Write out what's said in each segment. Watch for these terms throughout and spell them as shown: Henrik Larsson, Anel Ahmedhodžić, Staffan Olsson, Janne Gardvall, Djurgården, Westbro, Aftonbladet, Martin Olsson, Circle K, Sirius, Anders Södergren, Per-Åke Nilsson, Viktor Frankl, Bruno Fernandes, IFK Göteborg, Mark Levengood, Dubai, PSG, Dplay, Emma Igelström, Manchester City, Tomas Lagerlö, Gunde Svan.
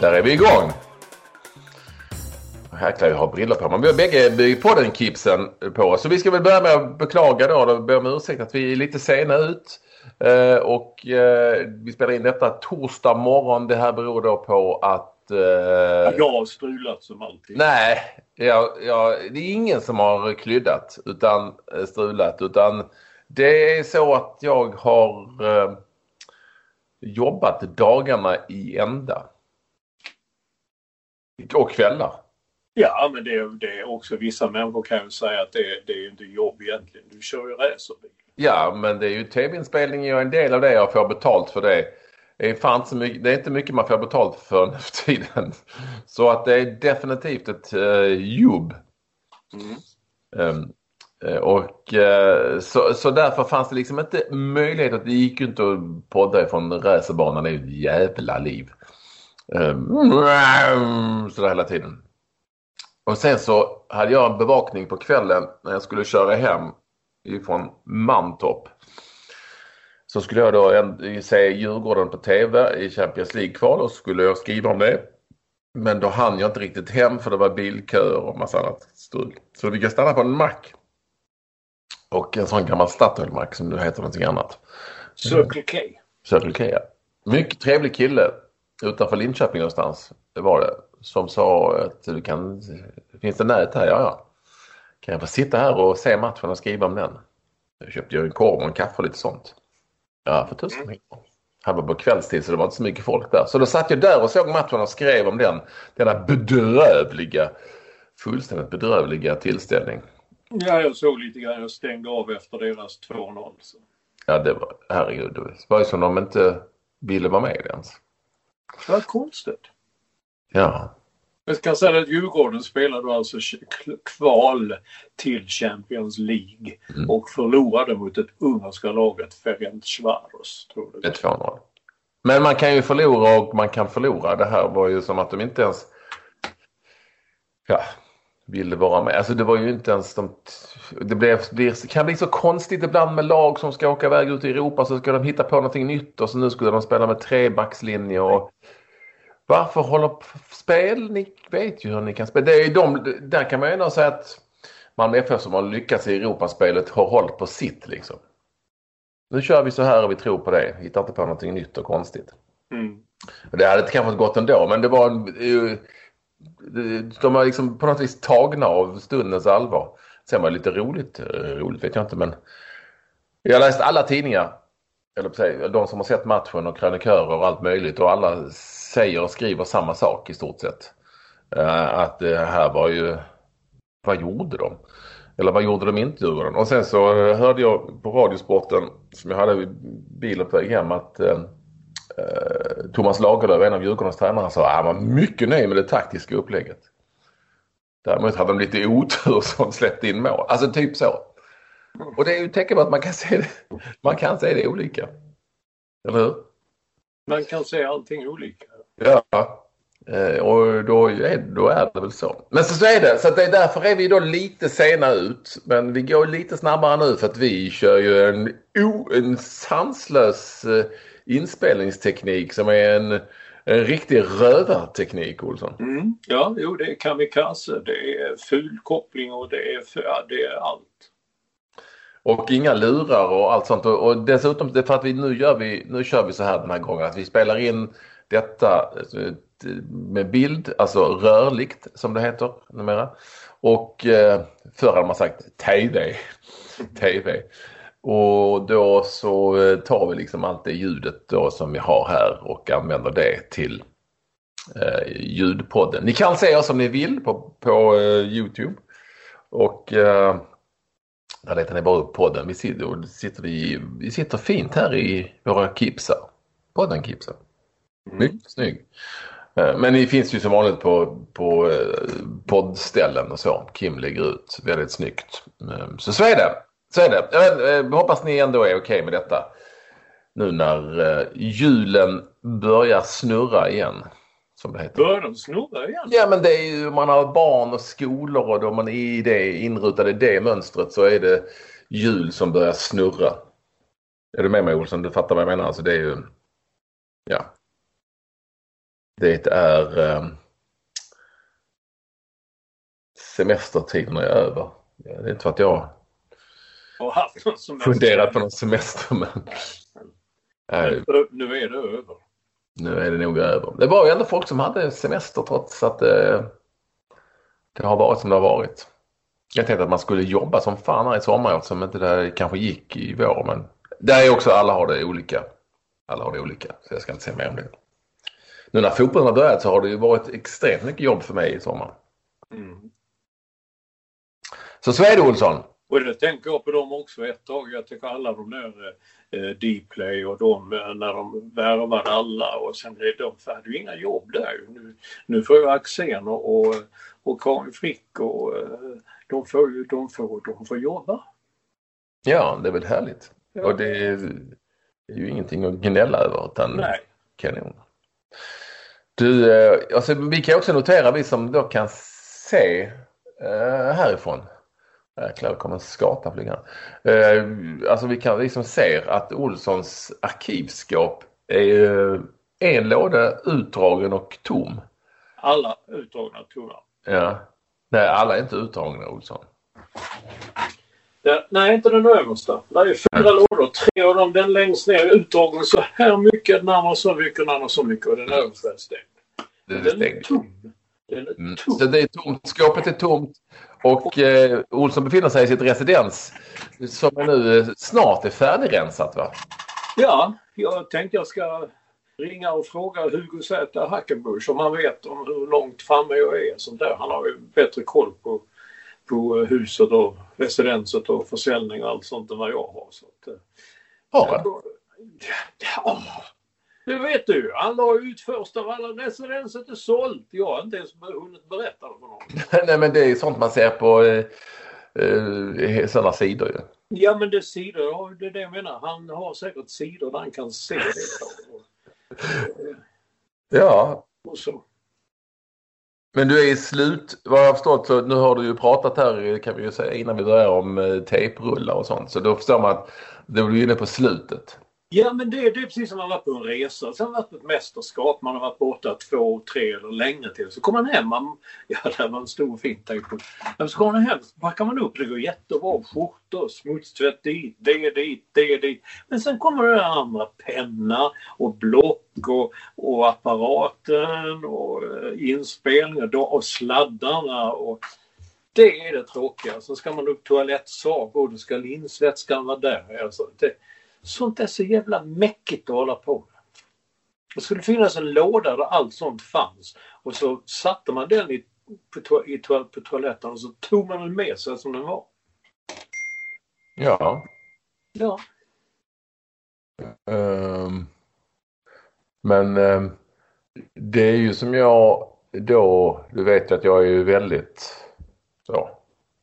Där är vi igång. Här kan jag ha brillor på. Man börjar bägge på den kipsen på. Så vi ska väl börja med att beklaga då. Börja med ursäkt att vi är lite sena ut. Och vi spelar in detta torsdag morgon. Det här beror då på att... jag har strulat som alltid. Nej, det är ingen som har klyddat utan strulat. Utan det är så att jag har jobbat dagarna i ända. Och kvällar. Ja, men det är också vissa människor kan ju säga att det är inte jobb egentligen. Du kör ju resor. Ja, men det är ju tv-inspelning. Jag är en del av det. Jag får betalt för det. Det är inte mycket man får betalt för nu för tiden. Så att det är definitivt ett jobb. Mm. Så därför fanns det liksom inte möjlighet att det gick inte att podda ifrån resebanan. Det är ju ett jävla liv. Sådär hela tiden. Och sen så hade jag en bevakning på kvällen när jag skulle köra hem ifrån Mantorp. Så skulle jag då se Djurgården på tv i Champions League-kval och skulle jag skriva om det. Men då hann jag inte riktigt hem för det var bilköer och massa annat strul. Så vi fick stanna på en mack. Och en sån gammal Statoil-mack som nu heter någonting annat. Circle K. Circle K, ja. Mycket trevlig kille. Utanför Linköping någonstans var det som sa att finns det nät här? Ja. Kan jag få sitta här och se matchen och skriva om den? Jag köpte ju en korv och en kaffe och lite sånt. Ja, för tusen kronor. Han var på kvällstid så det var inte så mycket folk där. Så då satt jag där och såg matchen och skrev om den. Denna fullständigt bedrövliga tillställning. Ja, jag såg lite grann. Jag stängde av efter deras 2-0. Så. Ja, det var, herregud. Det var ju som de inte ville vara med ens. Det var konstigt. Ja. Jag kan säga att Djurgården spelade alltså kval till Champions League och förlorade mot ett ungerska laget Ferencváros, tror jag. Ett 2-0. Men man kan ju förlora och man kan förlora. Det här var ju som att de inte ens ville vara med. Alltså det var ju inte ens det kan bli så konstigt ibland med lag som ska åka iväg ut i Europa så ska de hitta på någonting nytt och så nu skulle de spela med trebackslinje och varför håller spel? Ni vet ju hur ni kan spela. Det är ju där kan man ju ändå säga att Malmö FF som har lyckats i Europaspelet har hållit på sitt liksom. Nu kör vi så här och vi tror på det. Hittar inte på någonting nytt och konstigt. Mm. Det hade kanske gått ändå men det var de var liksom på något vis tagna av stundens allvar. Sen var det lite roligt vet jag inte, men jag läste alla tidningar eller de som har sett matchen och krönikörer och allt möjligt och alla säger och skriver samma sak i stort sett. Att det här var ju vad gjorde de? Eller vad gjorde de inte Djurgården? Och sen så hörde jag på Radiosporten som jag hade i bilen på väg hem att Tomas Lagerlö, en av Djurgårdens tränare, sa att han var mycket nöjd med det taktiska upplägget. Däremot hade de lite otur som släppte in mål. Alltså typ så. Och det är ju tecken på att man kan se det olika. Eller hur? Man kan se allting olika. Ja, Och då är det väl så. Men så är det. Så att det är därför är vi då lite sena ut. Men vi går lite snabbare nu för att vi kör ju en sanslös inspelningsteknik som är en riktig rövarteknik, Olsson. Mm. Ja, jo, det kan vi kanske. Det är ful koppling och det är allt. Och inga lurar och allt sånt. Och dessutom, för att nu kör vi så här den här gången. Att vi spelar in detta med bild, alltså rörligt som det heter numera. Och förr hade man sagt TV. Och då så tar vi liksom allt det ljudet då som vi har här och använder det till ljudpodden. Ni kan se oss som ni vill på YouTube. Och där letar ni bara upp podden. Vi sitter fint här i våra kipsar. Podden kipsar. Mycket snygg. Men ni finns ju som vanligt på poddställen och så. Kim lägger ut väldigt snyggt. Så är det. Så är det. Jag hoppas ni ändå är okej med detta. Nu när hjulen börjar snurra igen. Som det heter. Börjar de snurra igen? Ja, men det är ju, man har barn och skolor och då man är i det, inrutade i det mönstret, så är det hjul som börjar snurra. Är du med mig, Olsson? Du fattar vad jag menar. Alltså, det är ju... Ja. Det är semestertiden är över. Det är inte för att jag har haft någon semester. Funderat på någon semester. Men... Nu är det över. Nu är det nog över. Det var ju ändå folk som hade semester trots att det har varit som det har varit. Jag tänkte att man skulle jobba som fan här i sommar som inte det kanske gick i vår. Men där är också alla har det olika. Alla har det olika, så jag ska inte säga mer om det. Nu när fotbollen har börjat så har det ju varit extremt mycket jobb för mig i sommar. Mm. Så Sverige Olsson. Och det tänker jag på dem också ett tag. Jag tycker alla de där Dplay och de när de värvar alla och sen blir de hade ju inga jobb där. Nu får ju Axén och Karin Frick och de får jobba. Ja, det är väl härligt. Ja. Och det är ju ingenting att gnälla över utan kanon. Du, alltså, vi kan också notera, vi som då kan se härifrån. Jag kommer att skata flygan. Alltså vi som ser att Olssons arkivskåp är en låda utdragen och tom. Alla utdragna tomma. Ja. Nej, alla är inte utdragna, Olsson. Ja, nej, inte den översta. Det är 4 lådor, 3 av dem, den längst ner utdragen så här mycket, den andra så mycket, den andra så mycket och den översta är stängd. Den är tom. Så det är tomt, skåpet är tomt och Olsson befinner sig i sitt residens som är nu snart är färdigrensat, va? Ja, jag tänkte jag ska ringa och fråga Hugo Zäta Hakenbush om han vet om hur långt framme jag är sånt där. Han har ju bättre koll på huset och residenset och försäljning och allt sånt än vad jag har. Så att, nu vet du, han har ut först av alla residenset är sålt. Jag har inte ens hunnit berätta det för någon. Nej, men det är ju sånt man ser på sådana sidor ju. Ja, men det sidor, det är det jag menar. Han har säkert sidor där han kan se det. Ja. Och så. Men du är i slut, vad jag har förstått, så nu har du ju pratat här kan vi ju säga innan vi börjar om tejprullar och sånt. Så då förstår man att det blir inne på slutet. Ja, men det är precis som man har varit på en resa. Sen har man varit på ett mästerskap. Man har varit borta 2, 3 eller längre till. Så kommer man hem. Det var en stor fint tejprul. Så kommer man hem. Så packar man upp. Det går jättebra. Skjortor, smutstvätt dit. Det dit. Men sen kommer det andra penna och block. Och apparaten och inspelningar och sladdarna och det är det tråkiga. Så ska man upp toalettsak och du ska linsvätskan vara där. Alltså, sånt är så jävla mäckigt att hålla på. Det skulle finnas en låda där allt sånt fanns och så satte man den på toaletten och så tog man den med sig som den var. Ja. Men det är ju som jag då, du vet att jag är ju väldigt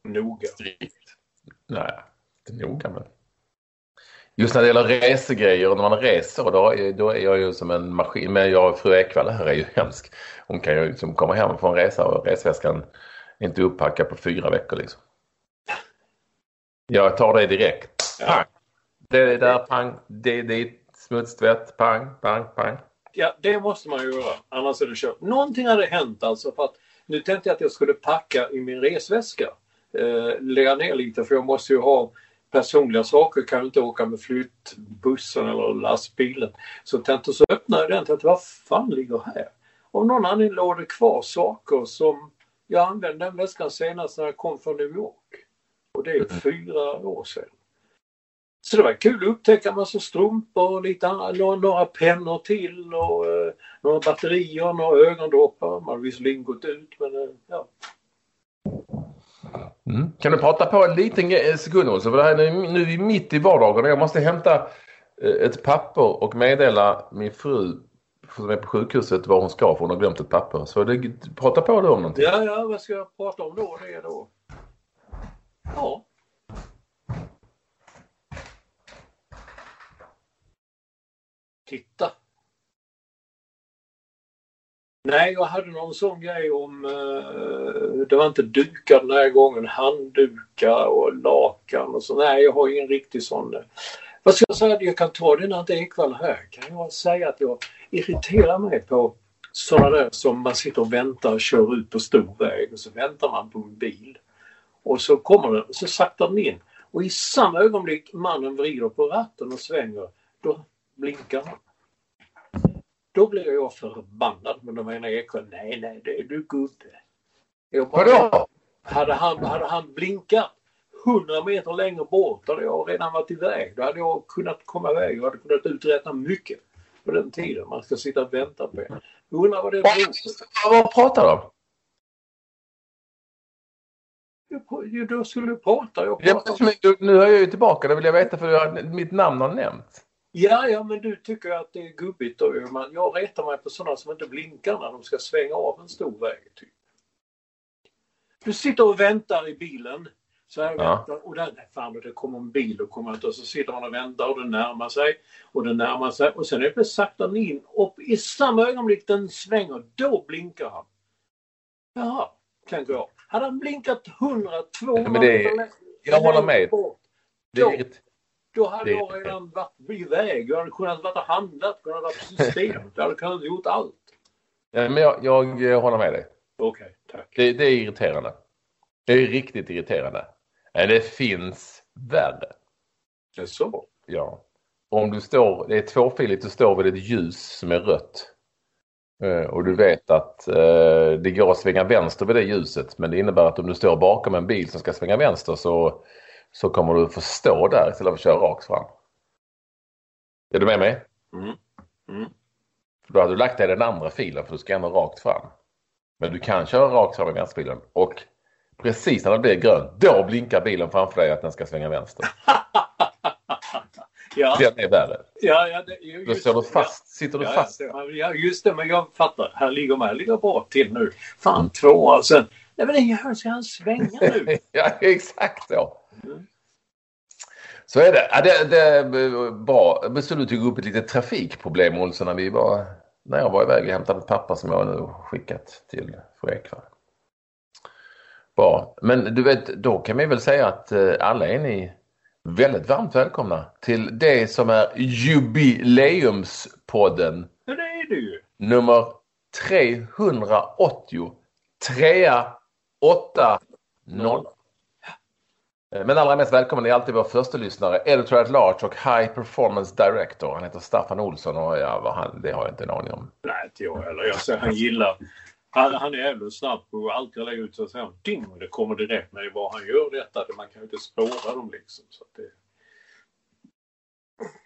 noga. Strikt. Nej, inte noga men Just när det gäller resegrejer och när man reser, då är jag ju som en maskin. Men jag, fru Ekvall här är ju hemsk. Hon kan ju liksom komma hem från resa och resväskan inte uppacka på 4 veckor liksom. Jag tar det direkt. Ja. Det där pang, det är ditt smutstvätt, pang, pang, pang. Ja, det måste man ju göra. Annars är det kört. Någonting hade hänt alltså, för att nu tänkte jag att jag skulle packa i min resväska. Lägga ner lite, för jag måste ju ha personliga saker, kan inte åka med flyttbussen eller lastbilen. Så tänkte, så öppnade jag den, tänkte, vad fan ligger här? Om någon annan låg det kvar saker som jag använde den väskan senast när jag kom från New York. Och det är 4 år sedan. Så det var kul att upptäcka en massa strumpor och lite några pennor till och några batterier, några ögondroppar. Man har visserligen gått ut, men ja. Mm. Kan du prata på en liten sekund också? För det här nu är vi mitt i vardagen och jag måste hämta ett papper och meddela min fru som är på sjukhuset vad hon ska, för hon har glömt ett papper. Så prata på då om någonting. Ja, vad ska jag prata om då? Det är då. Ja. Titta. Nej, jag hade någon sån grej om, det var inte dukar den här gången, handdukar och lakan och så. Nej, jag har ju en riktig sån. Vad ska jag säga? Jag kan ta det när det är kväll här. Kan jag säga att jag irriterar mig på sådana där som man sitter och väntar och kör ut på stor väg och så väntar man på en bil. Och så kommer den och så saktar den in. Och i samma ögonblick mannen vrider på ratten och svänger, då blinkar han. Då blir jag förbannad, men de menar Ekvall, nej, det är du gubbe. Vadå? Hade han blinkat 100 meter längre bort, hade jag redan varit iväg. Då hade jag kunnat komma iväg, jag hade kunnat uträtta mycket på den tiden. Man ska sitta och vänta på det. Jag undrar vad det är. Vad pratar de om? Då skulle du prata. Nu är jag ju tillbaka, det vill jag veta, för mitt namn har nämnt. Ja, men du tycker att det är gubbigt och man. Jag retar mig på sådana som inte blinkar när de ska svänga av en stor väg typ. Du sitter och väntar i bilen så här, ja. Väntar, och där fan, och det kommer en bil och kommer ut, och så sitter man och väntar och den närmar sig och den närmar sig, och sen är det sakta in och i samma ögonblick den svänger, då blinkar han. Jaha, tänker jag. Hade han blinkat 100-200 meter? Jag håller med. Då hade jag redan varit iväg. Jag hade kunnat vara handlat, kunnat vara på systemet. Jag hade kunnat gjort allt. Ja, men jag håller med dig. Okej, tack. Det är irriterande. Det är riktigt irriterande. Men det finns värre. Det är så? Ja. Om du står, det är tvåfiligt, du står vid ett ljus som är rött. Och du vet att det går att svänga vänster vid det ljuset. Men det innebär att om du står bakom en bil som ska svänga vänster så kommer du få stå där istället för att köra rakt fram. Är du med mig? Mm. För då har du lagt dig i den andra filen, för du ska ändå rakt fram. Men du kan köra rakt fram i vänsterfilen. Och precis när det blir grön, då blinkar bilen framför dig att den ska svänga vänster. Ja. Det är värre. Ja, sitter du fast. Ja, just det, men jag fattar. Här ligger bra till nu. Fan, 2 år sedan. Nej, men det hörs ju, han svänger nu. Ja, exakt så. Mm. Så är det. Ja, det bra. Men så du tog upp ett litet trafikproblem, Olsson, när jag var iväg och hämtade ett papper som jag nu skickat till Frekvar. Bra. Men du vet, då kan vi väl säga att alla är ni väldigt varmt välkomna till det som är jubileumspodden. Det är det ju. Nummer 383. Men allra mest välkommen är alltid vår första lyssnare, Editor at Large och High Performance Director. Han heter Staffan Olsson och det har jag inte en aning om. Nej, inte jag heller. Jag säger, han är jävligt snabb och allt jag lägger ut så säger han ding, och det kommer direkt med vad han gör detta. Man kan ju inte spåra dem liksom. Så att det...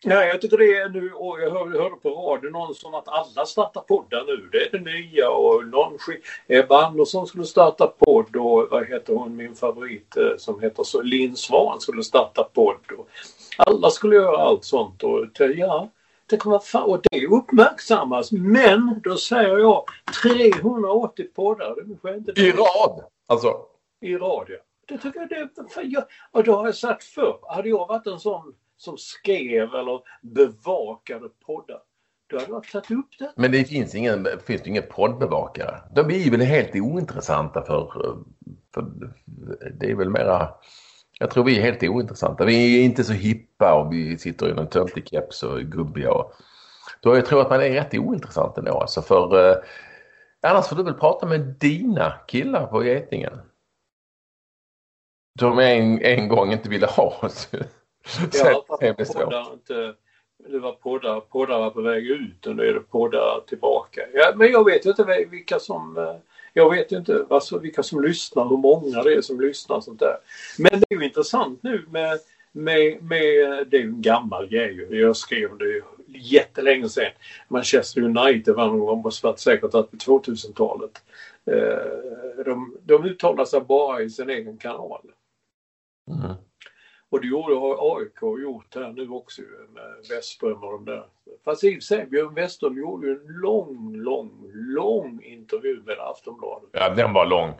Nej, jag tycker det är nu, och jag hörde på radio någon som att alla startar poddar nu. Det är det nya, och någon Ebba Andersson skulle starta podd, och vad heter hon, min favorit som heter så, Lin Svan skulle starta podd, och alla skulle göra allt sånt, och ja, det kommer och det uppmärksammas, men då säger jag 380 poddar, det är inte i rad, ja. Det tycker jag, och då har jag sagt förr, hade jag varit en sån som skrev eller bevakade poddar. Då hade jag tagit upp det. Men det finns ingen poddbevakare. De är väl helt ointressanta för det är väl mera... Jag tror vi är helt ointressanta. Vi är inte så hippa och vi sitter i någon töntig keps och gubbiga. Och... Då jag tror att man är rätt ointressant ändå. Alltså för... Annars får du väl prata med dina killar på Getingen. De en gång inte ville ha oss. Ja, det var poddar var på väg ut och nu är det poddar tillbaka. Ja, men jag vet inte vilka som lyssnar, hur många det är som lyssnar sånt där. Men det är ju intressant nu med det är ju en gammal grej. Jag skrev det ju jättelänge sedan. Manchester United var någon gång på säkert att på 2000-talet. De uttalar sig bara i sin egen kanal. Mm. Och det har AIK gjort här nu också med Westbro och de där. Fast i och för sig, Björn Westholm gjorde ju en lång intervju med Aftonbladet. Ja, den var lång.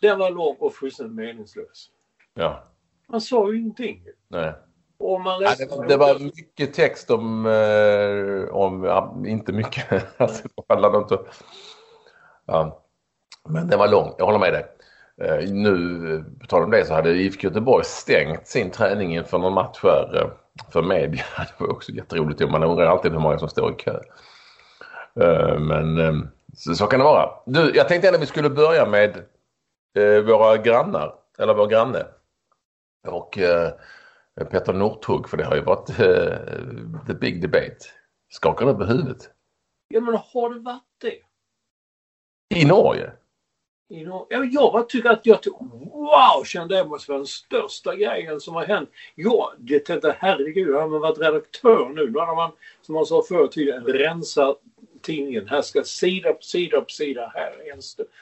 Den var lång och fullständigt meningslös. Ja. Man sa ju ingenting. Nej. Och man läste... ja, det var mycket text om ja, inte mycket. Alltså, inte... Ja. Men den var lång, jag håller med dig. Nu, på tal om det, så hade IFK Göteborg stängt sin träning inför någon match för media. Det var också jätteroligt. Man undrar alltid hur många som står i kö. Men så kan det vara. Du, jag tänkte att vi skulle börja med våra grannar, eller vår granne. Och Peter Nordtug, för det har ju varit the big debate. Skakar du på huvudet? Ja, men har det varit det? I Norge? Jag tycker att wow, kände det måste vara den största grejen som har hänt. Ja, det tänkte herregud, han har varit redaktör nu. Då hade man, som man sa förr tiden, rensat tidningen. Här ska sida på sida på sida här.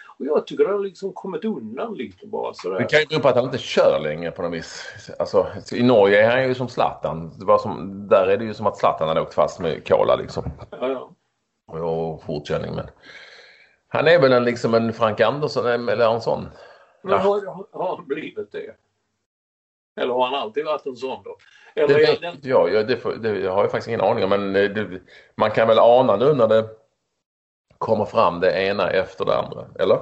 Och jag tycker att det har liksom kommit undan lite bara sådär. Det kan ju på att han inte kör längre på något vis. Alltså, i Norge är han ju som Zlatan. Där är det ju som att Zlatan hade åkt fast med kola liksom. Ja. Och fortkörning, men... Han är väl en Frank Andersson eller en sån. Men har han blivit det? Eller har han alltid varit en sån då? Eller det vet den... jag har ju faktiskt ingen aning om. Men man kan väl ana nu när det kommer fram det ena efter det andra, eller?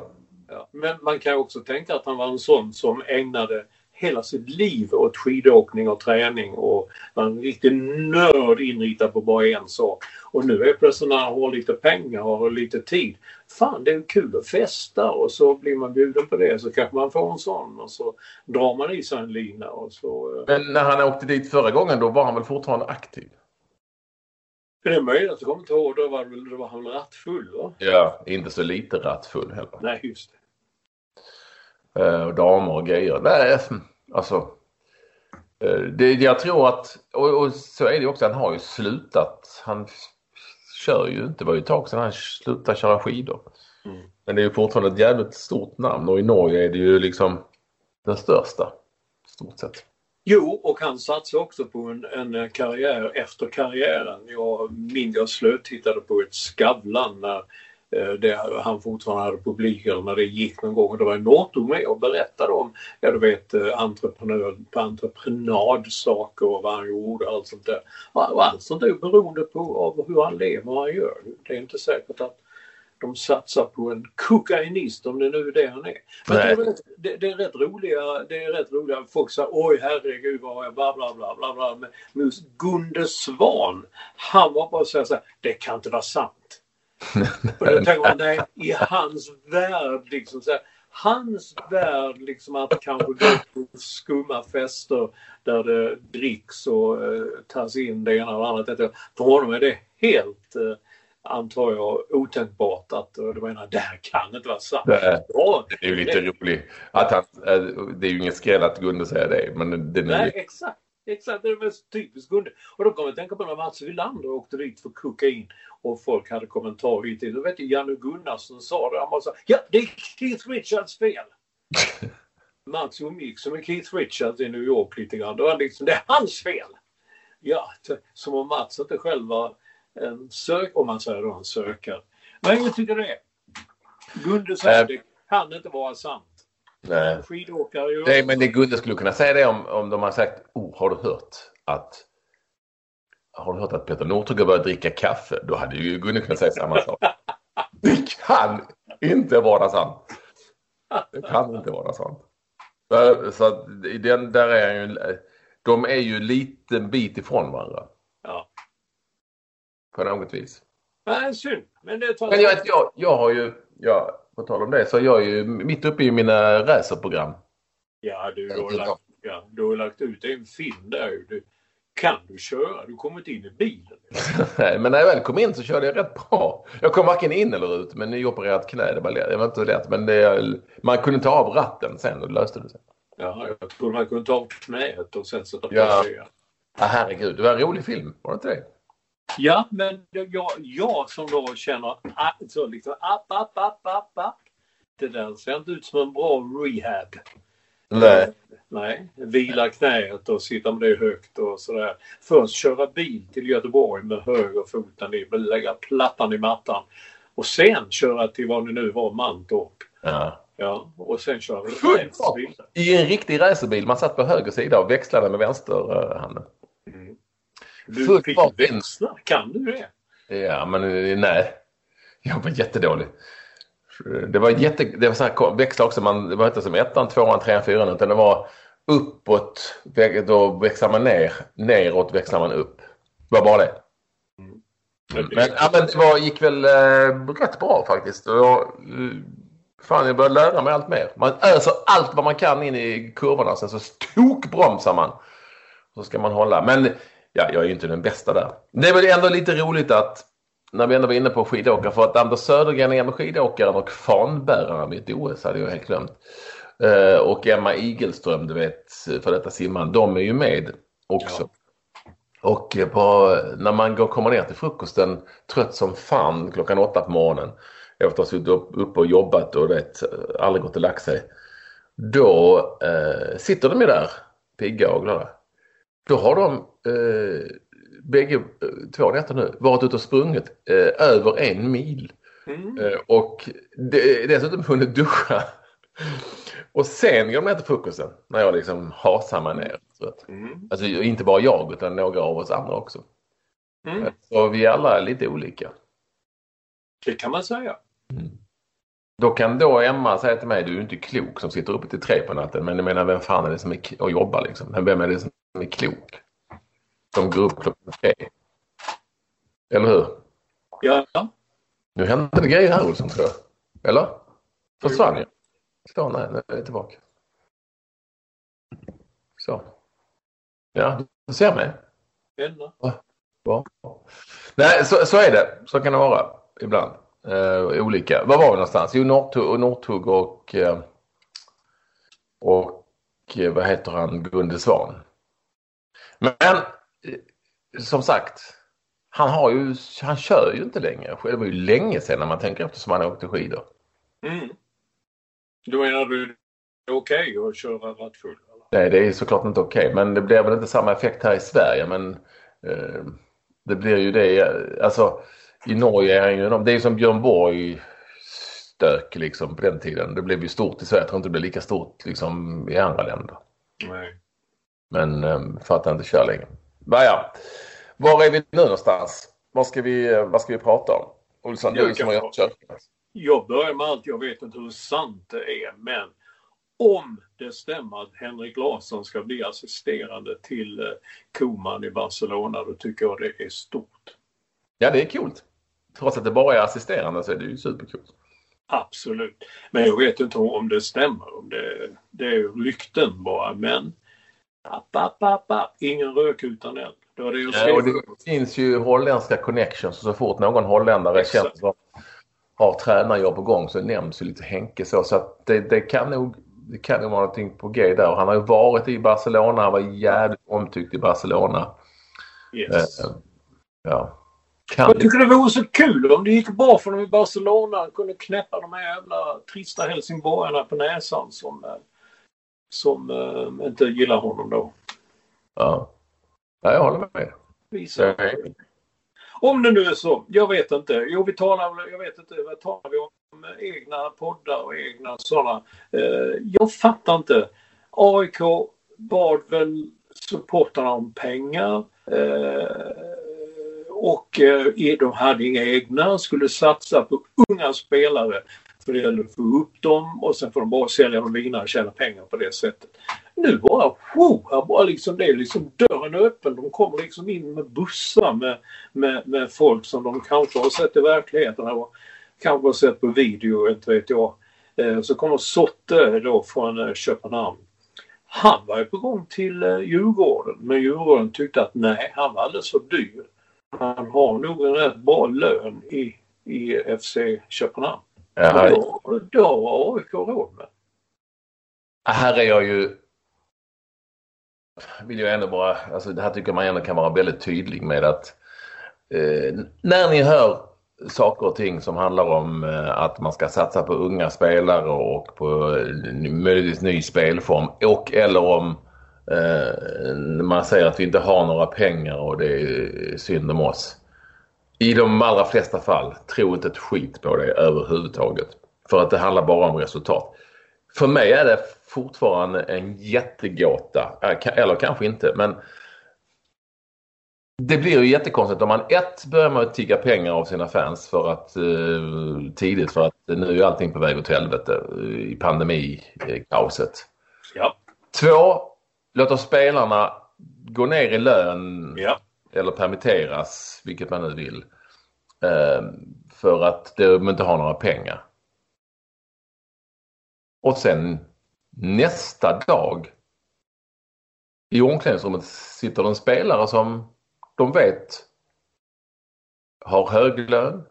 Ja, men man kan också tänka att han var en sån som ägnade hela sitt liv åt skidåkning och träning och var en riktig nörd inriktad på bara en sak. Och nu är plötsligt när han har lite pengar och lite tid. Fan, det är kul att festa och så blir man bjuden på det så kanske man får en sån och så drar man i sig en lina och så... Men när han åkte dit förra gången då var han väl fortfarande aktiv? Det är möjligt att jag kommer inte ihåg, då var han rattfull va? Ja, inte så lite rattfull heller. Nej, just det. Och damer och grejer. Nej, alltså det, jag tror att och så är det också, han har ju slutat, han kör ju inte, var ju ett tag sedan han slutade köra skidor. Mm. Men det är ju fortfarande ett jävligt stort namn och i Norge är det ju liksom den största stort sett. Jo, och han satsade också på en karriär efter karriären. Jag sluttittade på ett Skavlan när där han fortfarande hade publiker när det gick någon gång och det var en Nordtug med och berättade om entreprenadsaker och vad han gjorde och allt sånt där. Och allt sånt är beroende på av hur han lever och han gör. Det är inte säkert att de satsar på en kokainist om det nu är det han är. Men det är rätt roliga folk säger oj herregud vad är bla bla bla. Men Gunde Svan, han var bara så här, det kan inte vara sant. Och då tänker man nej, i hans värld liksom så här, hans värld liksom att kanske gå på skumma fester där det dricks och tas in det ena och annat. För honom är det helt antar jag otänkbart att du menar, det här kan inte vara sant. Det är ju lite roligt att han, det är ju inget skräll att Gunde säger det, men det är nej, exakt, det är det mest typiskt Gunde. Och då kommer jag tänka på när Mats Wilander åkte dit för kokain och folk hade kommentarer hit. Då vet jag, Janne Gunnarsson sa det. Han bara sa, ja, det är Keith Richards fel. Mats umgick som Keith Richards i New York lite grann. Då var liksom, det är hans fel. Ja, som om Mats inte själv var en sökare, om man säger då en sökare. Men jag tycker det. Gunde sa det kan inte vara sant. Nej. Nej, men det Gunde skulle kunna säga det om de har sagt, har du hört att har du hört att Peter Nordtug har börjat dricka kaffe? Då hade ju Gunde kunnat säga samma sak. Det kan inte vara sant. Det kan inte vara sant. Så att den där är ju, de är ju en liten bit ifrån varandra. Ja. På något vis. Nej, synd. Men det tar... Men jag har ju, ja, på tal om det, så jag är ju mitt uppe i mina racerprogram. Ja, du har lagt ut en film där du. Kan du köra? Du kommer inte in i bilen. Nej, men när jag väl kom in så körde jag rätt bra. Jag kom varken in eller ut, men nyopererat knä. Det var lätt. Jag vet inte hur lätt, men man kunde ta av ratten sen och det löste det sig. Ja, jag tror man kunde ta av knäet och sen sätta på sig. Ja, herregud. Det var en rolig film, var det inte det? Ja, men jag som då känner så liksom app. Det där ser inte ut som en bra rehab. Nej, vila knäet och sitta med det högt och sådär. Först köra bil till Göteborg med högerfoten i, lägga plattan i mattan. Och sen köra till vad det nu var, Mantorp. Ja, och sen köra i en riktig resebil. Man satt på höger sida och växlade med vänsterhanden. Mm. Du fick växla, kan du det? Ja, men nej. Jag var jättedålig. Det var så här växlar också, det var inte som 1:an, 2:an, 3:an, 4:an, utan det var uppåt, då växlar man ner, neråt växlar man upp. Det var bara det. Mm. Men det gick väl rätt bra faktiskt. Jag började lära mig allt mer. Man öser allt vad man kan in i kurvorna, sen så tokbromsar man. Så ska man hålla. Men ja, jag är ju inte den bästa där. Det är väl ändå lite roligt att när vi ändå var inne på skidåkare, för att Anders Södergren är med skidåkaren och fanbäraren vid OS hade jag helt glömt. Och Emma Igelström, du vet, för detta simman, de är ju med också. Ja. Och när man kommer ner till frukosten trött som fan 8:00 på morgonen efter att ha suttit upp och jobbat och vet, aldrig gått och lagt sig, då sitter de ju där pigga och glada. Då har de bägge två nätter nu varit ute och sprungit över 1 mil. Och dessutom hunnit duscha. Och sen går de ner till frukosten när jag liksom hasar mig ner. Alltså inte bara jag utan några av oss andra också. Så vi alla är lite olika. Det kan man säga. Då kan Emma säga till mig, du är inte klok som sitter uppe till 3 på natten. Men jag menar, vem fan är det som är och jobbar liksom? Vem är det som är klok? Som grupp klockan 3. Eller hur? Ja. Nu hände det grejer här, Olsson, tror jag. Eller? Försvann jag? Så, nej, nu är jag tillbaka. Så. Ja, du ser mig. Ja. Nej, så är det. Så kan det vara ibland. Olika. Var var vi någonstans? Jo, Nordtug och vad heter han? Gunde Svan. Men som sagt, han kör ju inte längre. Det var ju länge sedan när man tänker efter som han åkte skidor. Då menar du det är okej att köra rattfull? Nej, det är såklart inte okej. Men det blir väl inte samma effekt här i Sverige. Men det blir ju det. Alltså, i Norge är det ju som Björn Borg stök liksom, på den tiden. Det blev ju stort i Sverige. Jag tror inte det blev lika stort liksom, i andra länder. Nej. Men för att han inte kör längre. Naja, var är vi nu någonstans? Vad ska vi prata om? Olsson, du som har gjort körkortet. Jag börjar med allt, jag vet inte hur sant det är, men om det stämmer att Henrik Larsson ska bli assisterande till Koman i Barcelona, då tycker jag det är stort. Ja, det är kul. Trots att det bara är assisterande så är det ju superkul. Absolut. Men jag vet inte om det stämmer. Det är rykten bara, men ingen rök utan eld. Det finns ju holländska connections, så fort någon holländare känns som har tränarjobb på gång så nämns ju lite Henke så att det kan nog vara någonting på G där. Och han har ju varit i Barcelona, han var jävligt omtyckt i Barcelona. Yes. Ja. Jag tycker det vore så kul om det gick bra för dem i Barcelona, kunde knäppa de här jävla trista helsingborgarna på näsan som inte gillar honom då. Ja. Jag håller med. Visa. Om det nu är så, jag vet inte. Jo, vad talar vi om egna poddar och egna sådana. Jag fattar inte. AIK bad väl supportarna om pengar. och de hade inga egna, skulle satsa på unga spelare för det gäller att få upp dem och sen får de bara sälja dem vidare och tjäna pengar på det sättet. Nu bara liksom det är liksom dörren öppen, de kommer liksom in med bussar med folk som de kanske har sett i verkligheten eller kanske har sett på video, inte vet jag. Så kommer Sotte då från Köpenhamn. Han var ju på gång till Djurgården, men Djurgården tyckte att nej, han var alldeles för dyr. Han har nog en rätt bra lön i FC Köpenhamn. Jaha. Då var AIK råd med. Här är jag ju, vill jag ändå bara, alltså det här tycker man ändå kan vara väldigt tydlig med att när ni hör saker och ting som handlar om att man ska satsa på unga spelare och på möjligtvis ny spelform och eller om man säger att vi inte har några pengar och det är synd om oss. I de allra flesta fall tror inte ett skit på det överhuvudtaget. För att det handlar bara om resultat. För mig är det fortfarande en jättegåta. Eller kanske inte, men det blir ju jättekonstigt om man börjar med att tigga pengar av sina fans för att tidigt, för att nu är allting på väg åt helvete i pandemikaoset. Ja. 2, låter spelarna gå ner i lön, ja, eller permitteras, vilket man nu vill, för att de inte har några pengar. Och sen nästa dag i omklädningsrummet sitter de spelare som de vet har hög lön,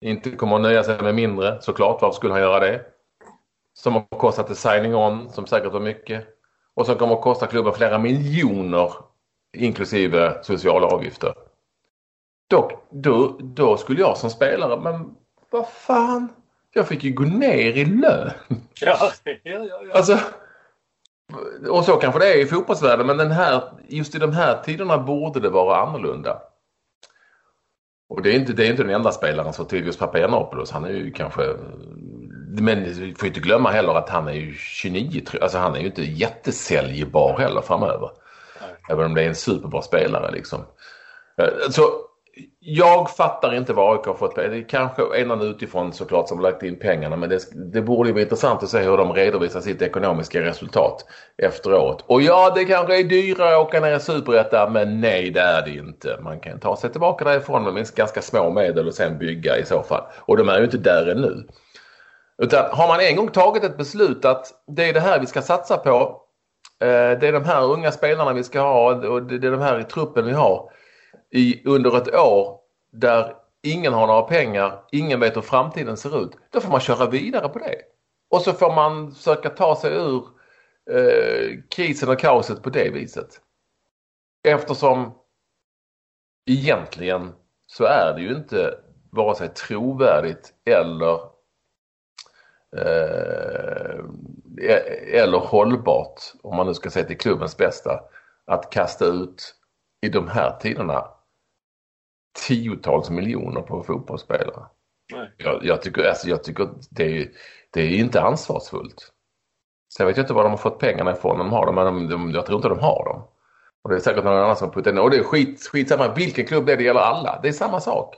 inte kommer att nöja sig med mindre, såklart, varför skulle han göra det? Som har kostat det signing on, som säkert var mycket, och som kommer att kosta klubben flera miljoner inklusive sociala avgifter. Då skulle jag som spelare, men vad fan, jag fick ju gå ner i lön. Ja. Alltså, och så kanske det är i fotbollsvärlden, men just i de här tiderna borde det vara annorlunda. Och det är inte den enda spelaren som Tyrjus Papagiannopoulos, han är ju kanske, men vi får inte glömma heller att han är ju 29, alltså han är ju inte jättesäljbar heller framöver. Även om det är en superbra spelare liksom. Så jag fattar inte vad AIK har fått. Det är kanske en annan utifrån såklart som lagt in pengarna, men det borde ju vara intressant att se hur de redovisar sitt ekonomiska resultat efteråt. Och ja, det kanske är dyrare att åka ner i Superettan, men nej, det är det inte. Man kan ta sig tillbaka därifrån med ganska små medel och sen bygga i så fall. Och de är ju inte där ännu. Utan har man en gång tagit ett beslut att det är det här vi ska satsa på, det är de här unga spelarna vi ska ha och det är de här i truppen vi har under ett år där ingen har några pengar, ingen vet hur framtiden ser ut, då får man köra vidare på det. Och så får man försöka ta sig ur krisen och kaoset på det viset. Eftersom egentligen så är det ju inte vare sig trovärdigt eller hållbart, om man nu ska säga till klubbens bästa, att kasta ut i de här tiderna tiotals miljoner på fotbollsspelare. Nej. Jag tycker det är inte ansvarsfullt. Så jag vet inte var de har fått pengarna ifrån, de har dem, men jag tror inte de har dem. Och det är säkert någon annan som har puttat in. Och det är skitsamma vilken klubb det gäller alla. Det är samma sak.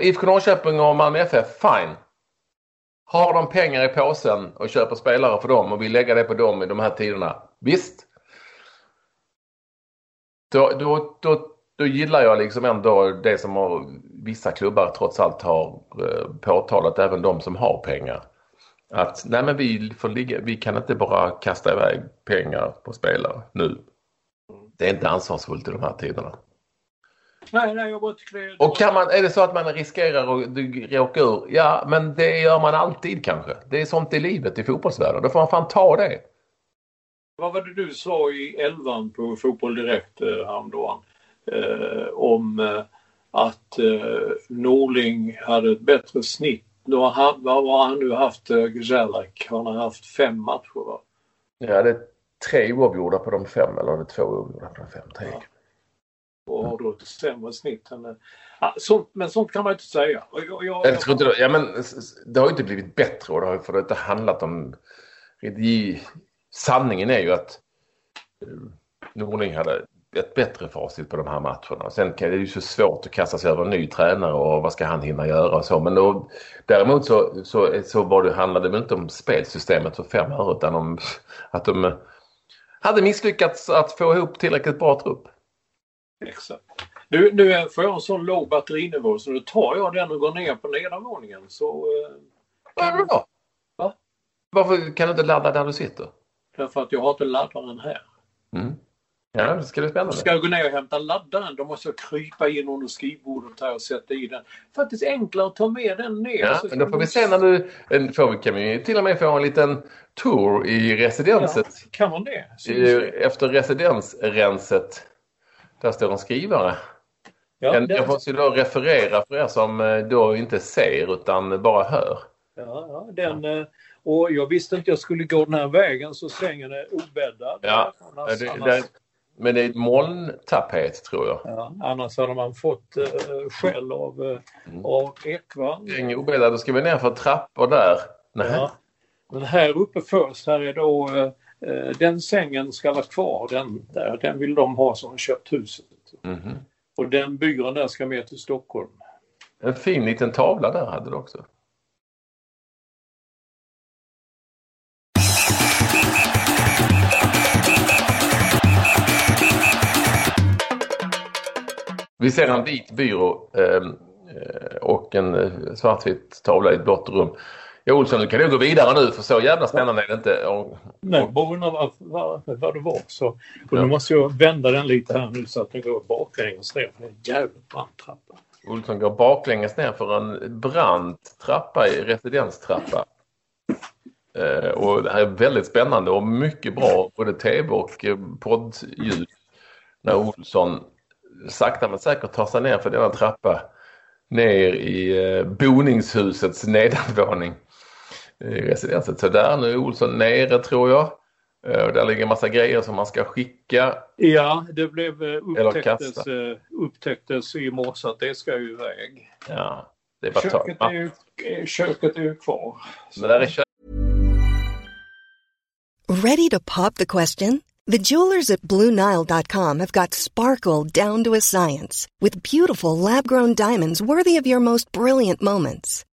IFK Norrköping och Malmö FF, fine. Har de pengar i påsen och köper spelare för dem och vill lägga det på dem i de här tiderna, visst. Då gillar jag liksom ändå det som vissa klubbar trots allt har påtalat, även de som har pengar. Att nej, men vi kan inte bara kasta iväg pengar på spelare nu. Det är inte ansvarsfullt i de här tiderna. Nej, jag bara tycker det. Och är det så att man riskerar att råka ur? Ja, men det gör man alltid kanske. Det är sånt i livet i fotbollsvärlden. Då får man fan ta det. Vad var det du sa i 11 på Fotboll Direkt häromdagen om att Norling hade ett bättre snitt? Vad har han nu haft? Grzelak, han har haft 5 matcher, va? Ja, det är 3 oavgjorda på de 5, eller det är 2 oavgjorda på de 5, tänker jag. Och har då ett sämre snitt än, men sånt kan man inte säga. Jag tror inte det har ju inte blivit bättre, och det har ju inte handlat om sanningen är ju att Norling hade ett bättre facit på de här matcherna. Sen är det ju så svårt att kasta sig över en ny tränare och vad ska han hinna göra och så. Men då, däremot så var det, handlade det inte om spelsystemet för 5 år utan om att de hade misslyckats att få ihop tillräckligt bra trupp. Exakt. Nu får jag en sån låg batterinivå så då tar jag den och går ner på nedanvåningen. Så, ja. Va? Varför kan du inte ladda där du sitter? Därför att jag har inte laddaren här. Mm. Ja, det ska bli spännande. Ska jag gå ner och hämta laddaren, då måste jag krypa in under skrivbordet här och sätta i den. Faktiskt enklare att ta med den ner. Ja, men då får vi se när du kan vi till och med få en liten tour i residenset. Ja, kan man det? Efter residensrenset. Där står en skrivare. Ja, jag måste ju då referera för er som då inte ser utan bara hör. Ja, den... Och jag visste inte jag skulle gå den här vägen så sängen är obäddad. Ja, annars... Men det är ett molntapet tror jag. Ja, annars hade man fått skäll av ekvall. Det är obäddad, då ska vi ner för trappor där. Nej. Ja. Men här uppe först, här är då den sängen ska vara kvar. Den vill de ha som köpt huset. Mm-hmm. Och den byrån där ska med till Stockholm. En fin liten tavla där hade du också. Vi ser en vit byrå och en svartvit tavla i ett blått rum. Ja, Olsson, du kan ju gå vidare nu för så jävla spännande är det inte. Nej, beroende av vad det var så. Och nu måste jag vända den lite här nu så att den går baklänges ner för en jävligt brant trappa. Olsson går baklänges ner för en brant trappa, residenstrappa. Och det här är väldigt spännande och mycket bra både tv och poddljud när Olsson sakta men säkert tar sig ner för denna trappa ner i boningshusets nedanvåning i residenset. Så där nu är Olsson nere tror jag. Där ligger en massa grejer som man ska skicka. Ja, det blev upptäcktes i morse att det ska ju iväg. Ja, det är bara köket är ju kvar. Men där är Ready to pop the question? The jewelers at BlueNile.com have got sparkle down to a science with beautiful lab-grown diamonds worthy of your most brilliant moments.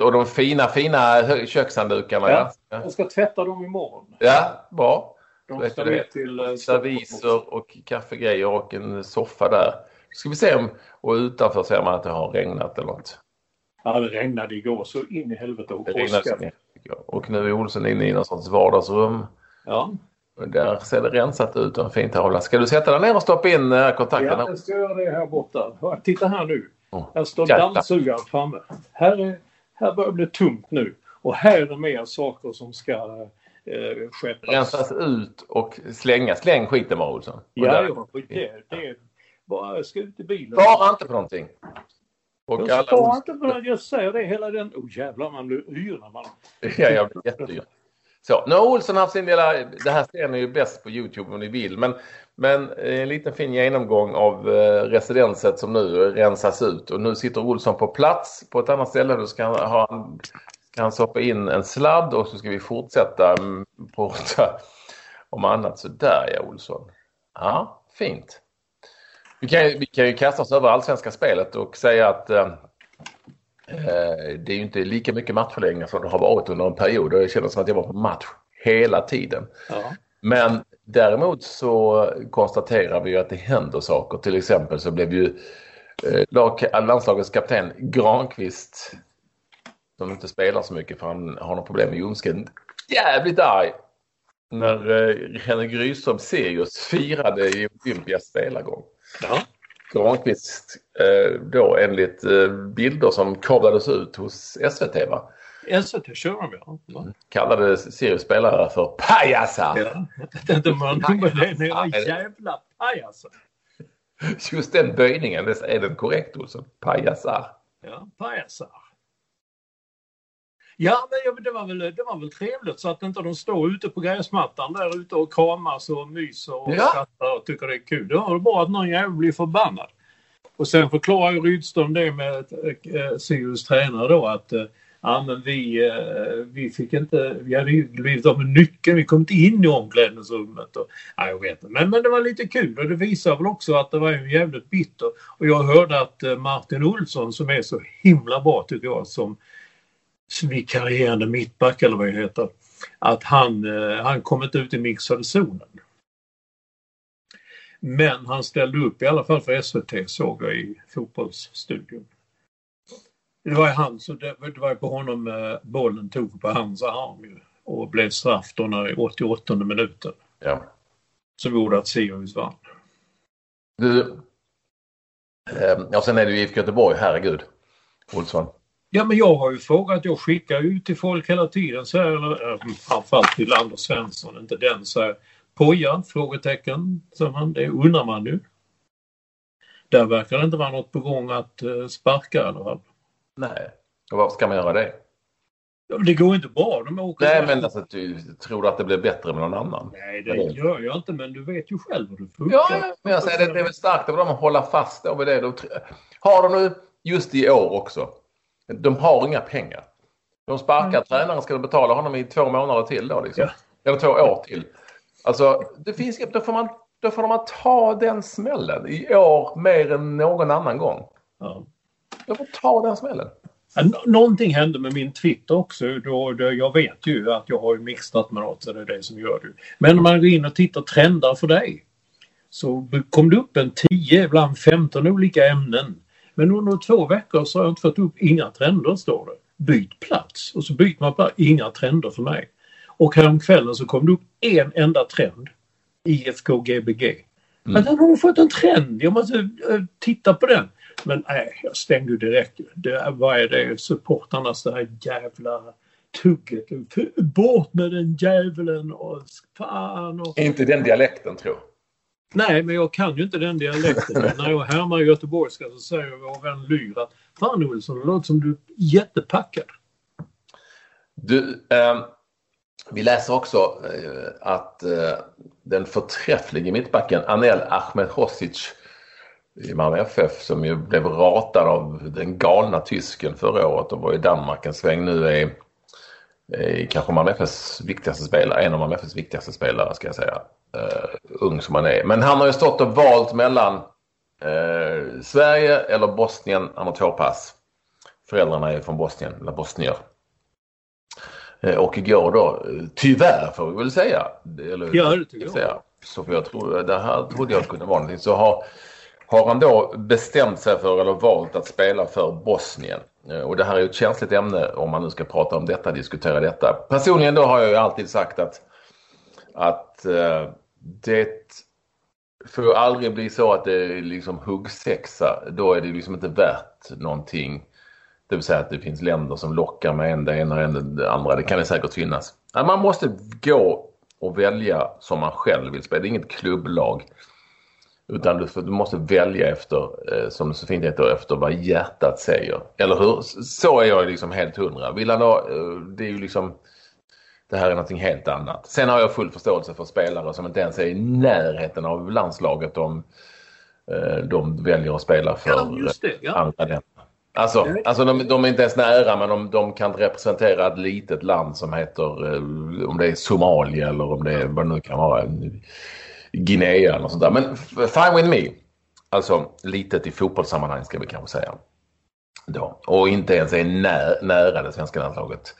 Och de fina kökshanddukarna. Ja, jag ska tvätta dem imorgon. Ja, bra. De ska med till serviser och kaffegrejer och en soffa där. Ska vi se om, och utanför ser man att det har regnat eller något. Ja, det regnade igår så in i helvete och åskade. Och nu är Olsson inne i någon sorts vardagsrum. Ja. Där ser det rensat ut och en fin tavla. Ska du sätta den ner och stoppa in kontakterna? Ja, jag ska göra det här borta. Titta här nu. Här står dammsugaren framme. Här börjar det bli tomt nu. Och här är det mer saker som ska skeppas. Rensas ut och slängas. Släng skiten med Olsson. Ja, det är bara jag ska ut i bilen. Spara inte på någonting. Och jag sparar inte på någonting. Jag säger det hela den... jävlar, man blir yr när man... Ja, jag blir jätteyr. Så, nu har Olsson haft sin del, det här ser ni ju bäst på YouTube om ni vill, men en liten fin genomgång av residenset som nu rensas ut. Och nu sitter Olsson på plats på ett annat ställe, då ska han, han stoppar in en sladd och så ska vi fortsätta prata om annat. Så där, ja, Olsson. Ja, fint. Vi kan ju kasta oss över allsvenska spelet och säga att det är ju inte lika mycket matchförlängningar som det har varit under en period. Det känns som att jag var på match hela tiden. Ja. Men däremot så konstaterar vi ju att det händer saker. Till exempel så blev ju landslagets kapten Granqvist, som inte spelar så mycket för han har något problem med ljumsken, jävligt arg när Henrik Rysholm Sirius firade i Olympias spelargång. Ja. Granqvist då enligt bilder som kablades ut hos SVT, va? SVT kör de, ja. Kallade Sirius-spelare för pajasar. Ja. Det är jävla pajasar. Just den böjningen, är den korrekt också? Pajasar. Ja, pajasar. Ja, men det var väl trevligt så att inte de står ute på gräsmattan där ute och kramas och myser och skrattar och tycker det är kul. Det var bara att någon jävel blir förbannad. Och sen förklarar ju Rydström det med Sirius tränare då att vi fick inte, vi hade ju blivit av med nyckeln, vi kom inte in i omklädningsrummet och jag vet inte, men det var lite kul och det visar väl också att det var en jävligt bitter. Och jag hörde att Martin Olsson, som är så himla bra tycker jag, som vikarierande mittback eller vad det heter, att han kommit ut i mixade zonen. Men han ställde upp i alla fall för SVT, såg jag i fotbollsstudion. Det var han, så det var på honom bollen tog på hans arm ju, och blev straff då när i 88 minuten. Ja. Som gjorde att Sirius vann. Ja, sen är det ju IFK Göteborg, herregud, Olsson. Ja, men jag har ju frågat, jag skickar ut till folk hela tiden så här, eller framförallt till Anders Svensson, inte den så här, pojan, frågetecken, som han, det undrar man nu. Där verkar det inte vara något på gång att sparka eller vad. Nej, och varför ska man göra det? Ja, men det går inte bra, de åker. Nej, men alltså, du tror att det blir bättre med någon annan? Nej, det gör jag inte, men du vet ju själv hur det funkar. Ja, men jag säger, det är väl starkt av dem att hålla fast över det. Har de nu just i år också? De har inga pengar. De sparkar tränaren, ska de betala honom i 2 månader till då liksom. Ja. Eller 2 år till. Alltså, det finns, då får man ta den smällen i år mer än någon annan gång. Ja. Då får ta den smällen. Någonting hände med min Twitter också. Då, jag vet ju att jag har ju mixat med något, så det är det som gör det. Men om man går in och tittar trendar för dig, så kom det upp en 10 bland 15 olika ämnen. Men under 2 veckor så har jag inte fått upp inga trender, står det. Byt plats. Och så byter man bara inga trender för mig. Och häromkvällen så kom det upp en enda trend. IFK Gbg. Men den har fått en trend. Jag måste titta på den. Men nej, jag stängde direkt. Vad är det? Supportarnas det här jävla tugget. Bort med den jävlen och fan. Och... inte den dialekten, tror jag. Nej, men jag kan ju inte den dialekten. När jag härmar göteborgska så säger jag vår vän Lyra att fan Olsson, det låter som du är jättepackad. Du, vi läser också att den förträfflige mittbacken Anel Ahmedhodžić i Malmö FF, som ju blev ratad av den galna tysken förra året och var i Danmark en sväng, nu är kanske Malmö FFs viktigaste spelare, en av Malmö FFs viktigaste spelare ska jag säga. Ung som han är. Men han har ju stått och valt mellan Sverige eller Bosnien. Han har 2 pass. Föräldrarna är från Bosnien, eller bosnier. Och igår då, tyvärr får vi väl säga. Eller, ja, det tycker jag. Så för jag tror, det här trodde jag kunde vara någonting. Så har han då bestämt sig för eller valt att spela för Bosnien. Och det här är ju ett känsligt ämne om man nu ska prata om detta, diskutera detta. Personligen då har jag ju alltid sagt att det får aldrig bli så att det är liksom huggsexa, då är det liksom inte värt någonting. Det vill säga att det finns länder som lockar med en det ena och en det andra, det kan det säkert finnas. Man måste gå och välja som man själv vill spela, det är inget klubblag, utan du måste välja efter, som det så fint heter, efter vad hjärtat säger, eller hur? Så är jag liksom helt 100. Vill han då, det är ju liksom, det här är någonting helt annat. Sen har jag full förståelse för spelare som inte ens är i närheten av landslaget, de väljer att spela för andra länder. Alltså de är inte ens nära, men de kan representera ett litet land som heter, om det är Somalia eller om det är vad det nu kan vara, Guinea eller sånt där. Men fine with me. Alltså litet i fotbollssammanhang ska vi kanske säga. Då. Och inte ens är nära det svenska landslaget.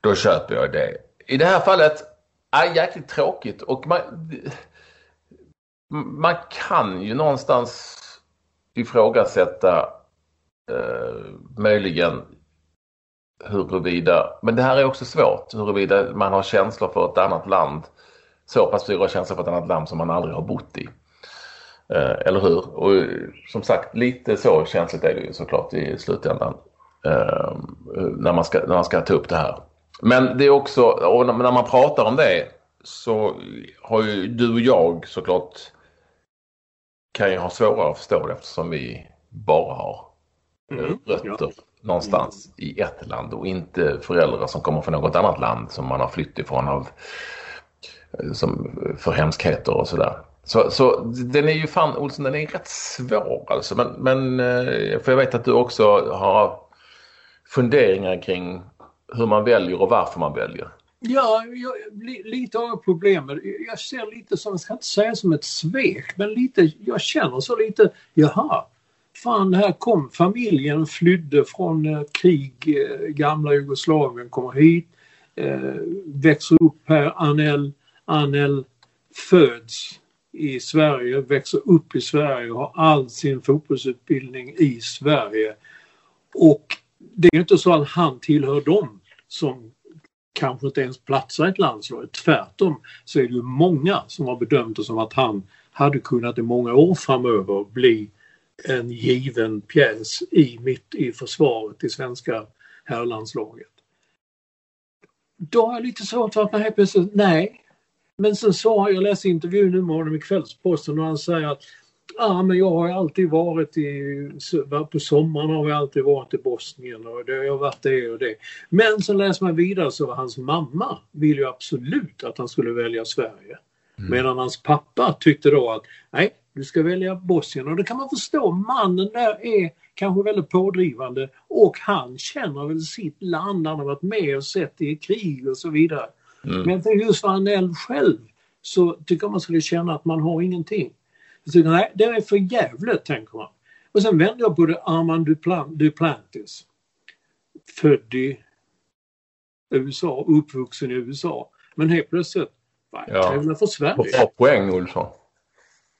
Då köper jag det. I det här fallet är jäkligt tråkigt, och man kan ju någonstans ifrågasätta möjligen huruvida, men det här är också svårt, huruvida man har känslor för ett annat land, så pass stora känslor för ett annat land som man aldrig har bott i. Eller hur? Och som sagt, lite så känsligt är det ju såklart i slutändan när man ska ta upp det här. Men det är också, och när man pratar om det så har ju du och jag såklart kan ju ha svårare att förstå det, eftersom vi bara har rötter någonstans i ett land och inte föräldrar som kommer från något annat land som man har flytt ifrån av, som för hemskheter och sådär. Så den är ju fan, Olsson, den är rätt svår alltså, men för jag vet att du också har funderingar kring hur man väljer och varför man väljer. Ja, lite av problemet. Jag ser lite som, jag ska inte säga som ett svek, men lite, jag känner så lite, jaha, fan, här kom familjen, flydde från krig, gamla Jugoslavien, kommer hit, växer upp här. Anel föds i Sverige, växer upp i Sverige och har all sin fotbollsutbildning i Sverige. Och det är ju inte så att han tillhör dem som kanske inte ens platsar i ett landslag. Tvärtom så är det ju många som har bedömt det som att han hade kunnat i många år framöver bli en given pjäs mitt i försvaret i svenska herrlandslaget. Då har jag lite svårt för att man helt plötsligt, nej. Men sen så har jag läst intervjun nu med honom i Kvällsposten, och han säger att men jag har alltid varit på sommaren har jag alltid varit i Bosnien och det har jag varit det och det. Men så läser man vidare så hans mamma ville ju absolut att han skulle välja Sverige. Medan hans pappa tyckte då att nej, du ska välja Bosnien. Och det kan man förstå, mannen där är kanske väldigt pådrivande och han känner väl sitt land, han har varit med och sett det i krig och så vidare. Men för just för Anel själv så tycker man skulle känna att man har ingenting. Så nej, det är för jävligt, tänker man. Och sen vänder jag på det, Armand Duplantis, född i USA, uppvuxen i USA, men helt plötsligt tävlar för Sverige. Vad poäng, Olsson?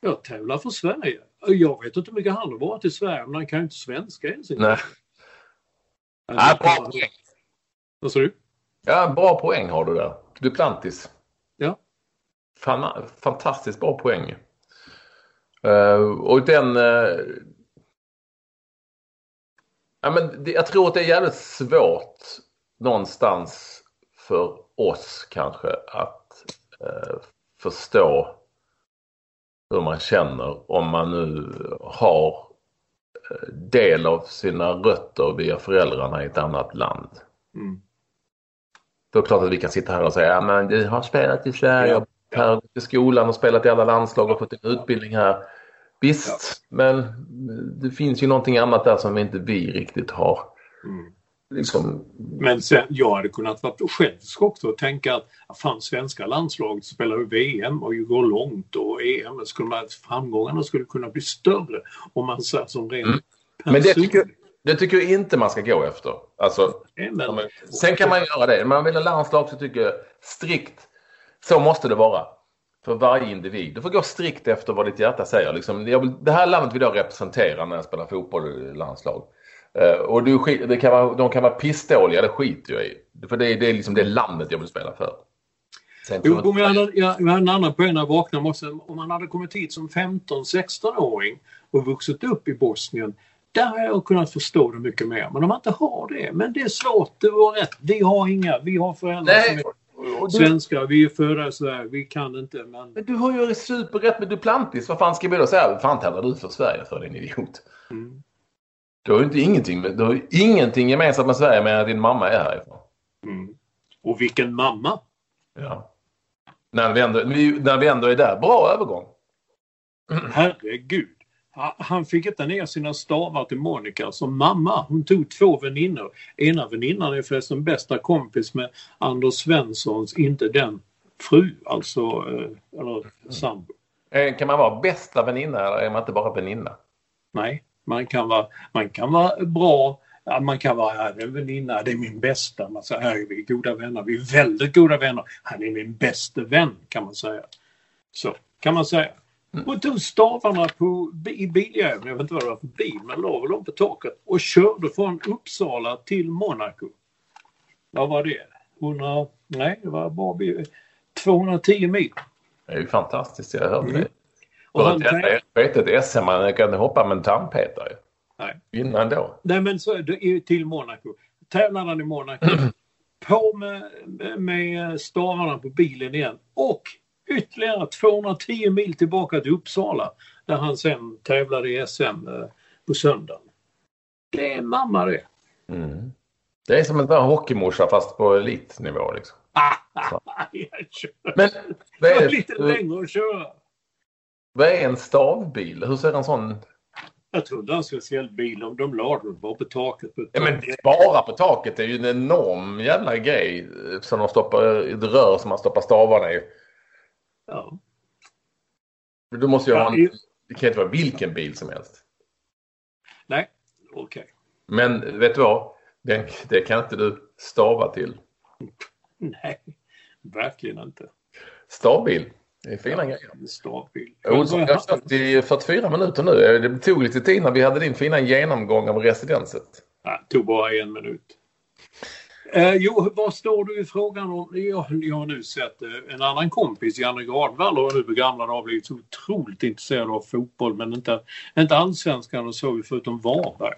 Jag tävlar för Sverige. Jag vet inte hur mycket han har varit i Sverige, men han kan ju inte svenska ens. Nej. Ja, bra poäng. Vad sa du? Ja, bra poäng har du där. Duplantis. Ja. Fantastiskt bra poäng. Och den jag tror att det är jävligt svårt någonstans för oss kanske att förstå hur man känner om man nu har del av sina rötter via föräldrarna i ett annat land. Då är det klart att vi kan sitta här och säga men du har spelat i Sverige och här i skolan och spelat i alla landslag och fått en utbildning här. Visst, men det finns ju någonting annat där som inte vi riktigt har. Liksom. Men sen, jag hade kunnat vara självskock och tänka att fan, svenska landslaget spelar ju VM och ju går långt och EM, framgångarna skulle kunna bli större om man säger som rent Men det tycker jag inte man ska gå efter. Alltså, sen kan man göra det. När man vill ha landslag så tycker jag strikt så måste det vara för varje individ. Du får gå strikt efter vad ditt hjärta säger. Liksom, det här landet vill jag representera när jag spelar fotboll i landslag. Och de kan vara pissdåliga, det skiter jag i. För det är liksom det landet jag vill spela för. Jag har en annan poäng när jag vaknar. Om man hade kommit hit som 15-16-åring och vuxit upp i Bosnien, där har jag kunnat förstå det mycket mer. Men om man inte har det, men det är svårt, det var rätt. Vi har föräldrar som svenskar, vi är födda så här, vi kan inte. Men du har ju superrätt med Duplantis. Vad fan ska vi då säga? Fan tävlar du för Sverige för, din idiot? Du har ju ingenting gemensamt med Sverige, men din mamma är härifrån. Och vilken mamma? Ja. När vi ändå är där, bra övergång. Herregud. Han fick inte ner sina stavar till Monica. Så mamma, hon tog 2 väninnor. Ena väninnan är förresten bästa kompis med Anders Svenssons, inte den fru, alltså, eller sambo. Kan man vara bästa väninna eller är man inte bara väninna? Nej, man kan vara bra. Man kan vara en väninna, det är min bästa. Man säger, här är vi goda vänner, vi är väldigt goda vänner. Han är min bästa vän, kan man säga. Så kan man säga. Och tog stavarna i biljäveln, jag vet inte vad det var för bil, men la väl dem på taket och körde från Uppsala till Monaco. Vad var det? 100, nej, det var bara 210 mil. Det är ju fantastiskt, jag hörde det. Och han tänkte ett SM, man kan hoppa med en tandpetare. Nej. Innan då. Nej, men så till Monaco. Tävlaren i Monaco. På med stavarna på bilen igen. Och ytterligare 210 mil tillbaka till Uppsala. Där han sen tävlade i SM på söndagen. Det är mamma det. Mm. Det är som en där hockeymorsa fast på elitnivå liksom. Men vad är det? Lite längre att köra. Vad är en stavbil? Hur ser en sån? Jag trodde han skulle se en bil om de lade den bara på taket. Ja, men bara på taket är ju en enorm jävla grej som de stoppar i ett rör som man stoppar stavarna i. Ja. Du måste ju ha en... Det kan inte vara vilken bil som helst. Nej, okej. Okay. Men vet du vad? Det kan inte du stava till. Nej, verkligen inte. Stavbil. Det är fina grejer. Olsson, jag har stått i 44 minuter nu. Det tog lite tid när vi hade din fina genomgång av residenset. Ja, tog bara 1 minut. Jo, vad står du i frågan om? Jag har nu sett en annan kompis, Janne Gardvall, och nu på gamla har blivit så otroligt intresserad av fotboll, men inte allsvenskan och så, förutom Varberg.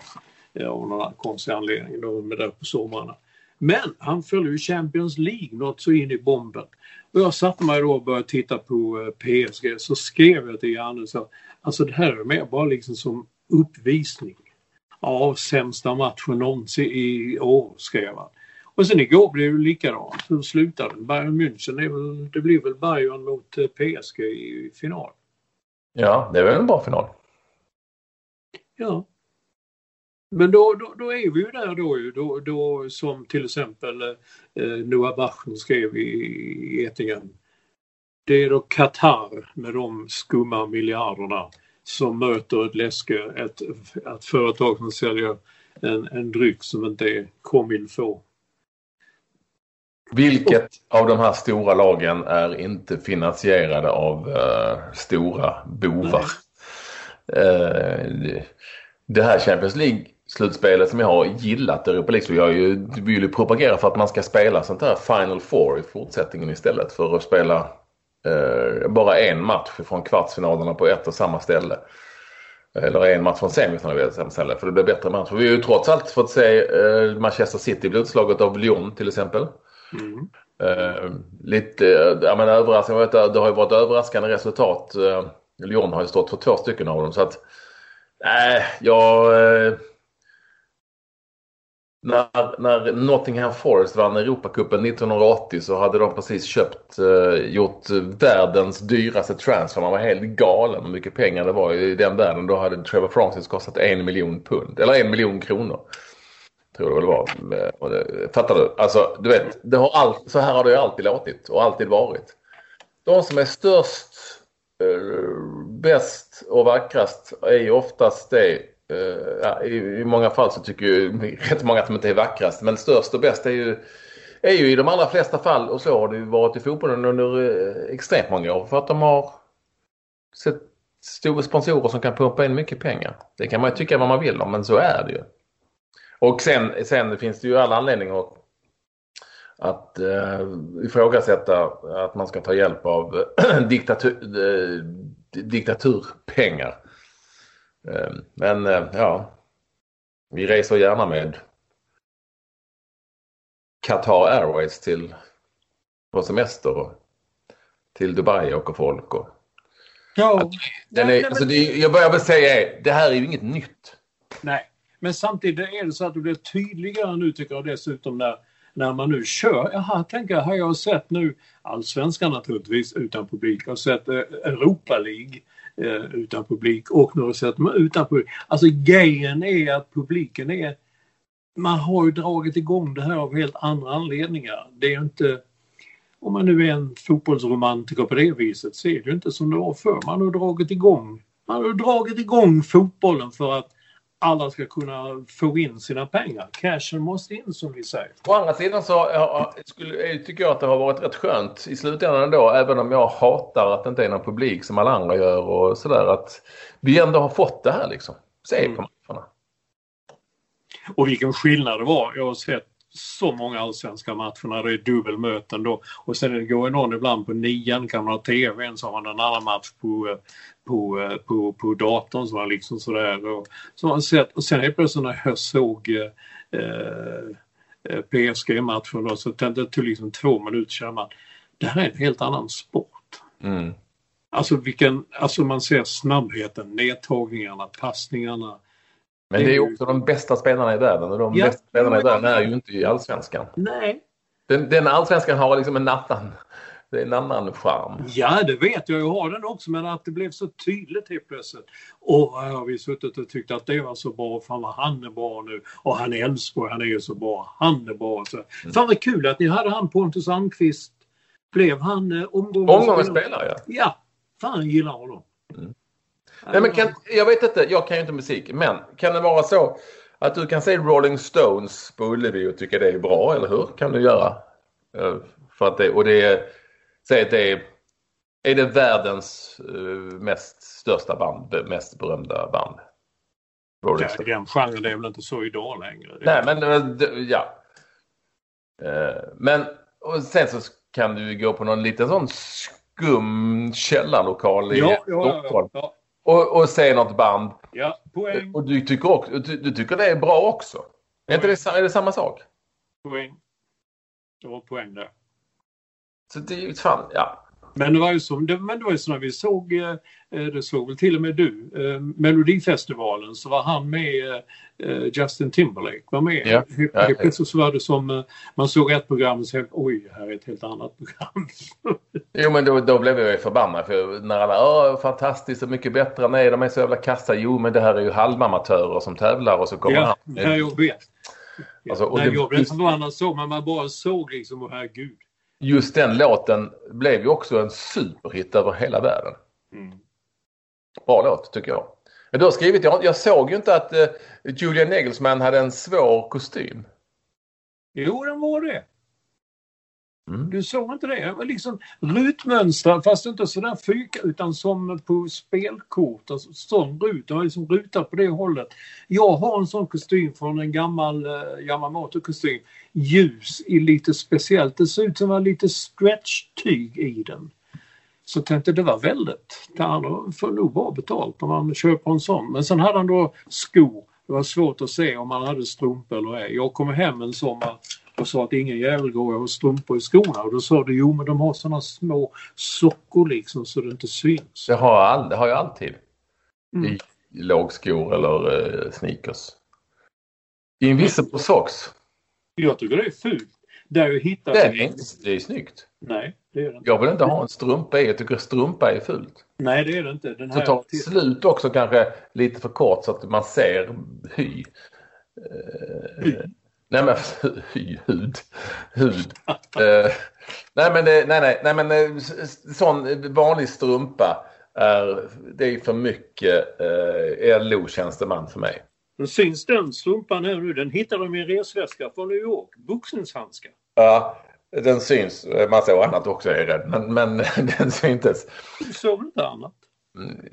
Av någon konstig anledning då med det på sommarna. Men han följer ju Champions League något så in i bomben. Och jag satte mig då och började titta på PSG. Så skrev jag till Janne så, alltså det här är mer bara liksom som uppvisning. Ja, sämsta matchen någonsin i år, skrev han. Och sen igår blev det likadant. Så slutade Bayern München. Det blev väl Bayern mot PSG i final. Ja, det var en bra final. Ja. Men då är vi ju där då som till exempel Noah Bachmann skrev i Etingen. Det är då Qatar med de skumma miljarderna som möter ett läske, ett företag som säljer en dryck som inte kommer få. Vilket av de här stora lagen är inte finansierade av stora bovar? Det här Champions League slutspelet som jag har gillat Europa League, så jag vill ju propagera för att man ska spela sånt här Final Four i fortsättningen istället för att spela bara en match från kvartsfinalerna på ett och samma ställe, eller en match från semifinalerna på samma ställe, för det blir bättre match. För vi har ju trots allt fått se Manchester City bli utslaget av Lyon till exempel. Mm. Lite, jag menar, överraskande, det har ju varit överraskande resultat. Lyon har ju stått för 2 stycken av dem, så att nej, när Nottingham Forest vann Europacupen 1980 så hade de precis gjort världens dyraste transfer. Man var helt galen hur mycket pengar det var i den världen. Då hade Trevor Francis kostat 1 miljon pund, eller 1 miljon kronor. Tror jag det var. Fattar du? Alltså, du vet, så här har det ju alltid låtit och alltid varit. De som är störst, bäst och vackrast är ju oftast det. I många fall så tycker ju rätt många att de inte är vackrast, men störst och bäst är ju i de allra flesta fall, och så har det ju varit i fotbollen under extremt många år, för att de har sett stora sponsorer som kan pumpa in mycket pengar. Det kan man ju tycka vad man vill om, men så är det ju. Och sen finns det ju alla anledningar att ifrågasätta att man ska ta hjälp av diktaturpengar. Men ja, vi reser gärna med Qatar Airways på semester och till Dubai och folk. Och jag börjar väl säga, det här är ju inget nytt. Nej, men samtidigt är det så att det blir tydligare nu, tycker jag, dessutom när man nu kör. Jaha, tänker jag, har jag sett nu allsvenskan naturligtvis utan publik, och sett Europa League utan publik och några sätt utan publik. Alltså grejen är att publiken är, man har ju dragit igång det här av helt andra anledningar. Det är ju inte, om man nu är en fotbollsromantiker på det viset, så är det ju inte som det var förr. Man har dragit igång fotbollen för att alla ska kunna få in sina pengar. Cashen måste in, som vi säger. På andra sidan så tycker jag att det har varit rätt skönt i slutändan då, även om jag hatar att det inte är någon publik som alla andra gör och sådär, att vi ändå har fått det här liksom. Se på matcherna. Och vilken skillnad det var. Jag har sett så många allsvenska matcher när det är dubbelmöten då. Och sen går någon ibland på 9:an, kan man ha tvn, så har man en annan match på datorn, som var liksom sådär. Och, så man sett, och sen är det plötsligt när jag såg PSG-matchen då, så det tog liksom 2 minuter sedan man, det här är en helt annan sport. Mm. Alltså man ser snabbheten, nedtagningarna, passningarna. Men det är också de bästa spelarna i världen, och de bästa spelarna i världen är ju inte i allsvenskan. Nej. Den allsvenskan har liksom en annan charm. Ja, det vet jag har den också, men att det blev så tydligt helt plötsligt. Och har vi suttit och tyckt att det var så bra, fan vad han är bra nu, och han är Elfsborg, han är ju så bra, han är bra. Så. Fan vad kul att ni hade han Pontus Anqvist, blev han omgångens spelare. Ja, fan gillar honom. Mm. Nej, men jag vet inte, jag kan ju inte musik, men kan det vara så att du kan se Rolling Stones på Ullevi och tycka det är bra, eller hur? Kan du göra? För att är det världens mest största band, mest berömda band? Rolling Stones. Den genren är väl inte så idag längre. Nej, men ja. Men och sen så kan du gå på någon liten sån skum källarlokal i Stockholm. Ja. Och se något band. Ja, poäng. Och du tycker det är bra också. Är det samma sak? Poäng. Det var poäng där. Så det är ju fan, ja. Men det var ju så när vi såg, det såg väl till och med du, Melodifestivalen, så var han med, Justin Timberlake var med. Ja, så var det som, man såg ett program och så, oj, här är ett helt annat program. Jo, men då blev jag ju förbannad, för när alla, fantastiskt och mycket bättre, nej de är så jävla kassa, jo men det här är ju halvamatörer som tävlar, och så kommer han. Ja, jag vet. Alltså, och nej, jag blev förbannad så, men man bara såg liksom, och herregud. Just den låten blev ju också en superhit över hela världen. Mm. Bra låt, tycker jag. Men du har skrivit, jag såg ju inte att Julian Nagelsmann hade en svår kostym. Jo, den var det. Mm. Du såg inte det. Det var liksom rutmönstrad, fast inte sådär fyka, utan som på spelkort. Alltså, sån rut, det var liksom ruta på det hållet. Jag har en sån kostym från en gammal Yamamoto-kostym. Ljus i lite speciellt. Det ser ut som var lite stretch-tyg i den. Så tänkte det var väldigt. Han får nog bra betalt om man köper en sån. Men sen hade han då skor. Det var svårt att se om han hade strumpor eller ej. Jag kom hem en sommar och sa att ingen jävel går och strumpor i skorna. Och då sa du, jo men de har sådana små sockor liksom så det inte syns. Det har jag alltid. Mm. I lågskor eller sneakers. I en viss på socks. Jag tycker det är fult. Det är snyggt. Nej, det är det inte. Jag vill inte ha en strumpa i. Jag tycker strumpa är fult. Nej, det är det inte. Den här så tar slut också kanske lite för kort så att man ser hy. Nej men hud. Nej men sån vanlig strumpa är för mycket LO-tjänsteman för mig. Men syns den strumpan här nu? Den hittar de i en resväska från New York. Boxningshandska. Ja, den syns. Man såg annat också, jag är rädd. Men den syntes. Du såg inte annat? Mm,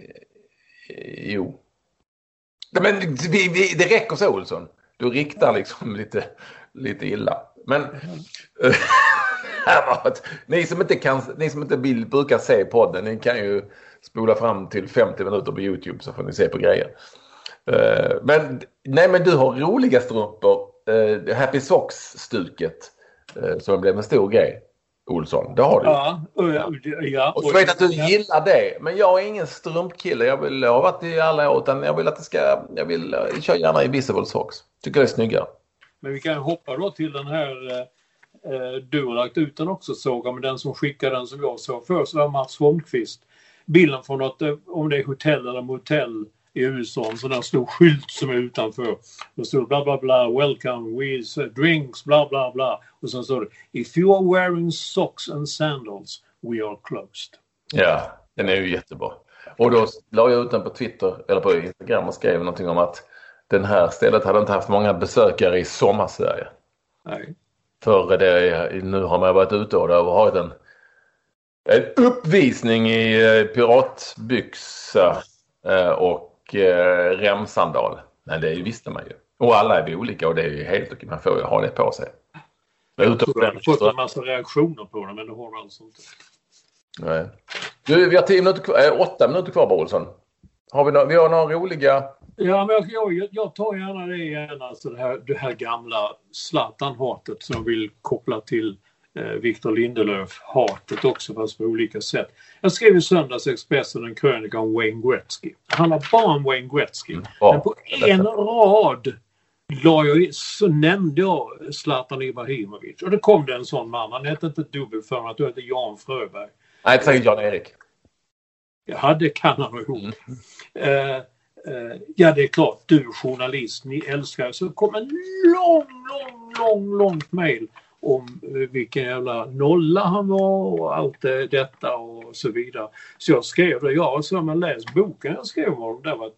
jo. Men det räcker så, Olsson. Du riktar liksom lite illa. Men ni som inte brukar se podden, ni kan ju spola fram till 50 minuter på YouTube så får ni se på grejer. Men du har roliga strumpor, Happy Socks-stuket som blev en stor grej, Olsson, det har du. Ja. Och så vet att du gillar det, men jag är ingen strumpkille, jag vill lova att det är alla år, utan jag vill köra gärna Invisible Socks, tycker det är snygga. Men vi kan hoppa då till den här du har lagt ut den också, såg men den som skickade den som jag såg först var Mats Holmqvist. bilden från något, om det är hotell eller motell i USA, en sån där stor skylt som är utanför. Då står bla bla bla, welcome with drinks, bla bla bla. Och sen står det, if you are wearing socks and sandals, we are closed. Ja, den är ju jättebra. Och då la jag ut den på Twitter eller på Instagram och skrev någonting om att den här stället hade inte haft många besökare i sommarsverige. Nej. För det, nu har man varit ute och det har varit en uppvisning i piratbyxa och remsandal. Men det visste man ju. Och alla är ju olika och det är ju helt okej. Man får ju ha det på sig. Jag tror jag har fått en massa reaktioner på det, men det har alltså inte. Nej. Du, vi har 8 minuter kvar, Olsson. Vi har några roliga... Ja, men jag tar gärna det igen, alltså det här gamla Zlatan-hatet som vill koppla till Victor Lindelöf-hatet också, fast på olika sätt. Jag skrev i söndags Expressen en krönika om Wayne Gretzky. Han har bara om Wayne Gretzky. Ja, men på en rad så nämnde jag Zlatan Ibrahimovic. Och då kom det en sån man. Han hette inte dubbel för att du hette Jan Fröberg. Nej, inte säkert Jan-Erik. Ja, det kan han ihop. Ja, det är klart, du journalist, ni älskar. Så kom en långt mejl om vilken jävla nolla han var och allt detta och så vidare. Så jag skrev det. Ja, så har man läst boken jag skrev om. Det var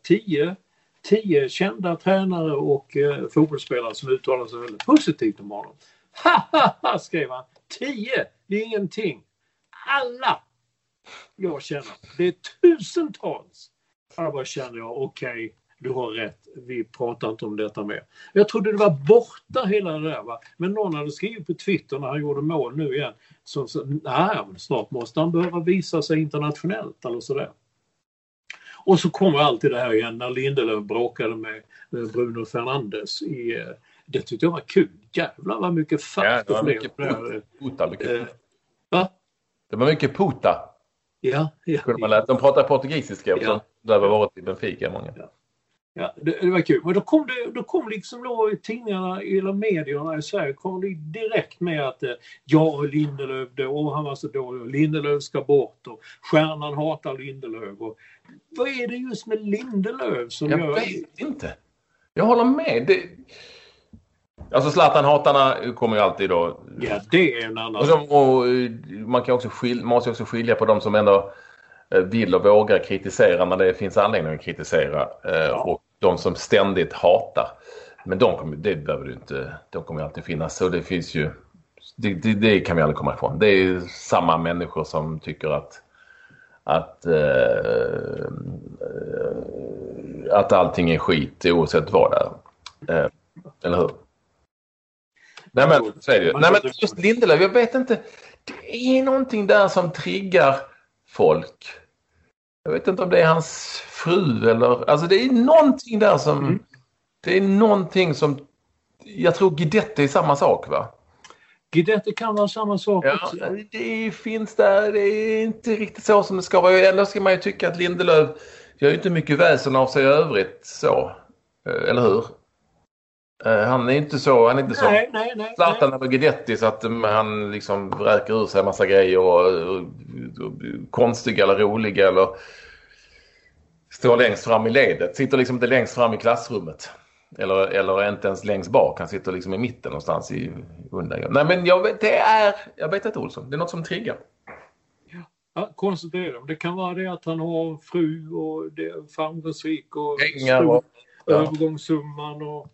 10 kända tränare och fotbollsspelare som uttalade sig väldigt positivt om honom. Hahaha, skrev han. 10, det är ingenting. Alla jag känner. Det är tusentals. Jag bara kände okej, du har rätt. Vi pratar inte om detta mer. Jag trodde det var borta hela det där, va? Men någon hade skrivit på Twitter när han gjorde mål nu igen. Så nej, snart måste han behöva visa sig internationellt eller sådär. Och så kommer alltid det här igen när Lindelöf bråkade med Bruno Fernandes i... Det tyckte jag var kul. Jävlar vad mycket fatt och fler. Det var mycket puta. Ja. Kunde man lära. De pratar portugisiska också. Ja. Där var varit i Benfica många. Ja, det var kul. Men då kom liksom då tidningarna eller medierna i Sverige kom det direkt med att Lindelöf då, han var så dålig och Lindelöf ska bort och stjärnan hatar Lindelöf. Och vad är det just med Lindelöf som jag vet inte. Jag håller med. Det... Alltså Zlatan-hatarna kommer ju alltid då. Ja, det är en annan. Och man kan också skilja på de som ändå vill och vågar kritisera när det finns anledning att kritisera och de som ständigt hatar. Men de kommer alltid finnas. Så det finns ju det kan vi aldrig komma ifrån. Det är samma människor som tycker att allting är skit oavsett vad det är. Eller hur? Nej men just Lindelöf, jag vet inte. Det är någonting där som triggar folk. Jag vet inte om det är hans fru eller... Alltså det är någonting där som... Mm. Det är någonting som... Jag tror Guidetti är samma sak, va? Guidetti kan vara samma sak också. Ja, det finns där. Det är inte riktigt så som det ska vara. Ändå ska man ju tycka att Lindelöf gör inte mycket väsen av sig i övrigt så. Eller hur? Han är inte så. Nej. Zlatan är Guidetti så att han liksom vräker ur sig en massa grejer och konstiga eller roliga eller står längst fram i ledet. Sitter liksom inte längst fram i klassrummet eller inte ens längst bak. Han sitter liksom i mitten någonstans i undergången. Nej men jag vet inte Olsson. Det är något som triggar. Ja, konstigt är det. Det kan vara det att han har fru och det är framgångsrik och stor övergångssumman och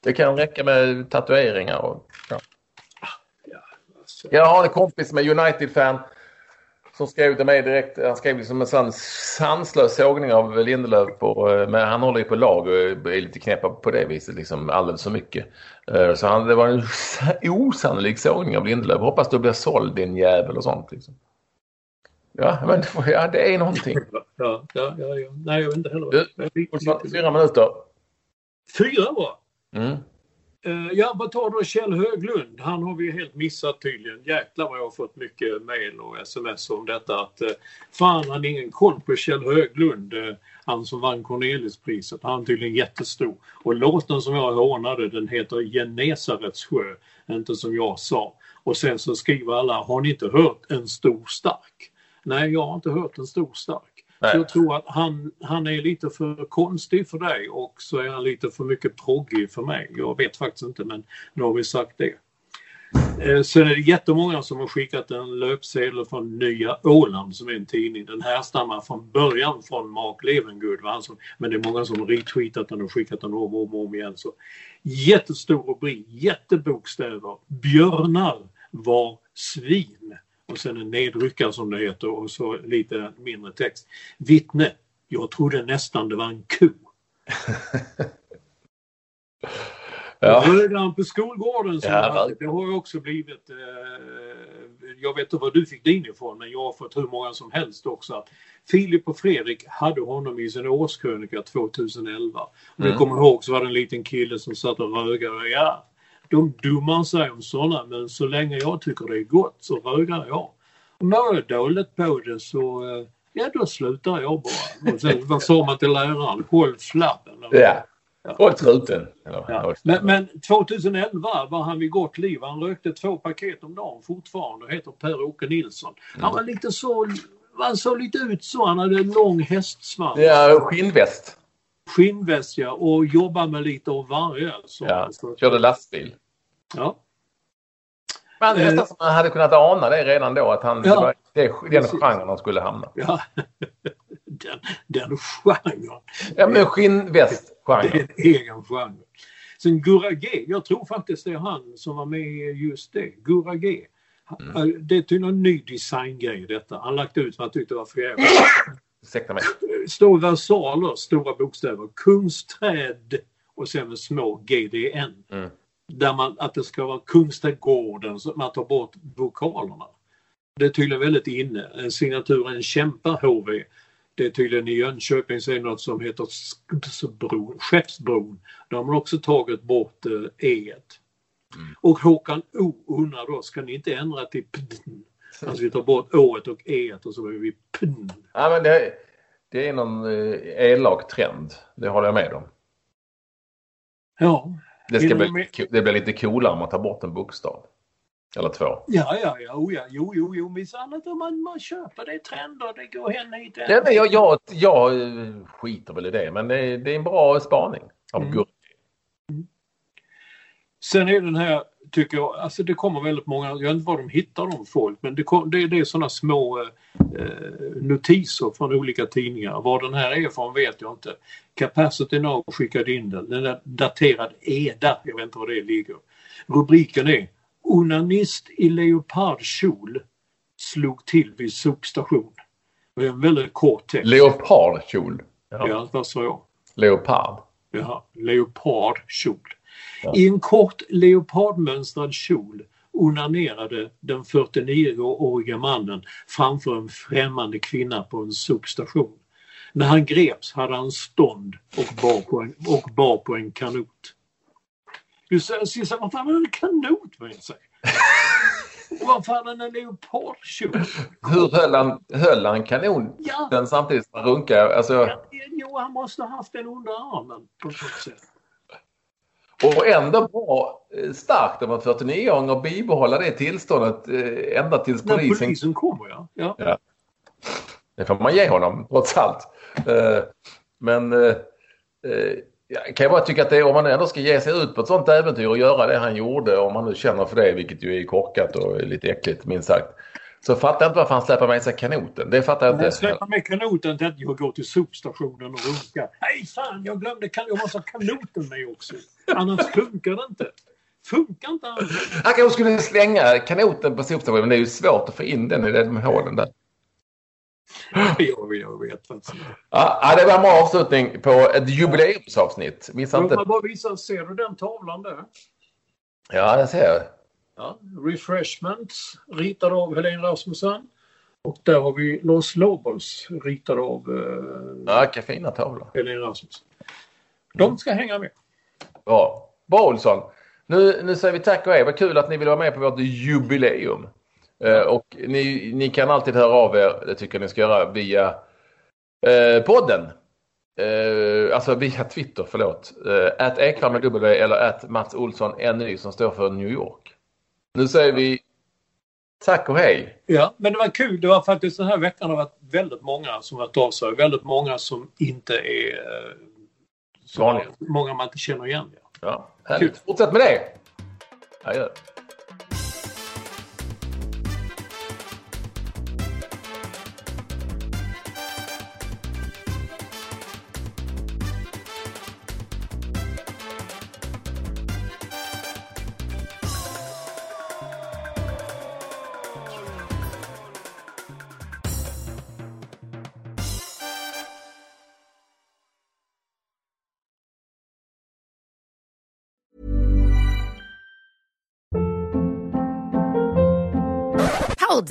det kan räcka med tatueringar och Jag har en kompis med United-fan som skrev till mig direkt. Han skrev liksom en sån sanslös sågning av Lindelöf men han håller ju på lag och är lite knäppad på det viset liksom alldeles så mycket. Så det var en osannolik sågning av Lindelöf. Hoppas du blir såld din jävel och sånt liksom. Ja, men det är någonting. Ja. Nej, jag vet inte heller. Du, 4 minuter. 4 var? Mm. Jag bara tar då Kjell Höglund. Han har vi helt missat tydligen. Jäklar vad jag har fått mycket mejl och sms om detta. Att, fan, han har ingen koll på Kjell Höglund. Han som vann Cornelispriset. Han är tydligen jättestor. Och låten som jag ordnade, den heter Genesarets sjö. Inte som jag sa. Och sen så skriver alla, har ni inte hört en stor stark? Nej, jag har inte hört en stor stark. Så jag tror att han är lite för konstig för dig och så är han lite för mycket proggig för mig. Jag vet faktiskt inte, men nu har vi sagt det. Sen är det jättemånga som har skickat en löpsedel från Nya Åland som är en tidning. Den här stammar från början från Mark Levengood. Men det är många som har retweetat den och skickat den om igen. Så jättestor rubrik, jättebokstäver. Björnar var svin. Och sen en nedryckare som det heter och så lite mindre text. Vittne, jag trodde nästan det var en ko. Ja. Rödan på skolgården som det har ju också blivit, jag vet inte vad du fick din ifrån, men jag har fått hur många som helst också att Filip och Fredrik hade honom i sin årskrönika 2011. Om du kommer ihåg så var det en liten kille som satt och rögade. Ja, de dummar sig om sådana, men så länge jag tycker det är gott så rögar jag. Om jag är dåligt på det så då slutar jag bara. Och sen vad sa man till läraren? Håll flabben. Och truten. Ja. Men 2011 var han vid gott liv. Han rökte 2 paket om dagen fortfarande och heter Per-Åke Nilsson. Han var lite så, han såg lite ut så. Han hade en lång hästsvans. Ja, skinnväst. Skinnväst, ja. Och jobbar med lite av varje. Så. Ja, körde lastbil. Ja. Men nästan som man hade kunnat ana det redan då att han, det var den genren han skulle hamna. Ja, den genren. Ja, men skinnväst. Genre. Det är en egen genre. Sen Gurra G, jag tror faktiskt det är han som var med just det. Gurra G. Det är till någon ny designgrej detta. Han lagt ut vad han tyckte var för jävligt. Ursäkta mig. Står versaler, stora bokstäver. Kungsträd och sen med små GDN. Där man, att det ska vara Kungsträdgården så man tar bort vokalerna. Det är tydligen väldigt inne. Signaturen kämpar HV. Det är tydligen i Jönköping så är något som heter Skeppsbron. Där har man också tagit bort E-et. Och Håkan O undrar då, ska ni inte ändra till PN? Alltså vi tar bort O-et och E-et och så blir vi PN. Ja, men det är någon elak trend. Det håller jag med om. Ja. Det blir lite coolare om man tar bort en bokstav. Eller 2. Jo, misshandlat om man köper det trender, det går henne hit. Nej, men jag skiter väl i det, men det är en bra spaning av Gurra. Sen är den här, tycker jag, alltså det kommer väldigt många, jag vet inte var de hittar de folk, men det är sådana små notiser från olika tidningar. Var den här är från vet jag inte. Capacity Now skickade in den. Den är daterad EDA, jag vet inte var det ligger. Rubriken är Onanist i leopardkjol slog till vid sopstation. Det är en väldigt kort text. Leopardkjol? Ja, vad sa jag? Leopard? Ja, leopardkjol. Ja. I en kort leopardmönstrad kjol onanerade den 49-åriga mannen framför en främmande kvinna på en sopstation. När han greps hade han stånd och bar på en kanot. Du säger, vad fan är en kanot med sig? Vad fan är en leopardkjol? Hur höll han kanon? Ja. Den samtidigt som han runkade. Alltså... Jo, han måste ha haft den under armen på något sätt. Och ändå bra starkt om man 49-åring och bibehålla det tillståndet ända tills polisen kommer. Ja. Det får man ge honom, trots allt. Men... Ja, kan jag bara tycka att det, om man ändå ska ge sig ut på ett sånt äventyr och göra det han gjorde, om man nu känner för det, vilket ju är korkat och är lite äckligt minst sagt, så fattar jag inte varför han släpper med sig kanoten. Det fattar jag inte. Han släpper med kanoten till att jag går till sopstationen och runkar. Hej fan, jag glömde, kan jag måste ha kanoten med också? Annars funkar det inte. Han kanske skulle slänga kanoten på sopstationen, men det är ju svårt att få in den i den hålen där. Jag vet inte. Ja, det var en bra avslutning på ett jubileumsavsnitt. Missa inte. Bara visa, ser du den tavlan där? Ja, det ser jag. Ja, Refreshments ritad av Helene Rasmussen. Och där har vi Los Lobos ritad av vilka fina tavlor. Helene Rasmussen. De ska hänga med. Ja, bra Olsson. Nu säger vi tack och hej. Vad kul att ni vill vara med på vårt jubileum. Och ni kan alltid höra av er, det tycker jag ni ska göra, via podden. Alltså via Twitter, förlåt. @ekram med W eller @Mats Olsson NY som står för New York. Nu säger vi Tack och hej. Ja, men det var kul. Det var faktiskt den här veckan har varit väldigt många som har hört av sig. Väldigt många som inte är... många man inte känner igen. Ja, härligt. Fortsätt med det. Adjö. Hold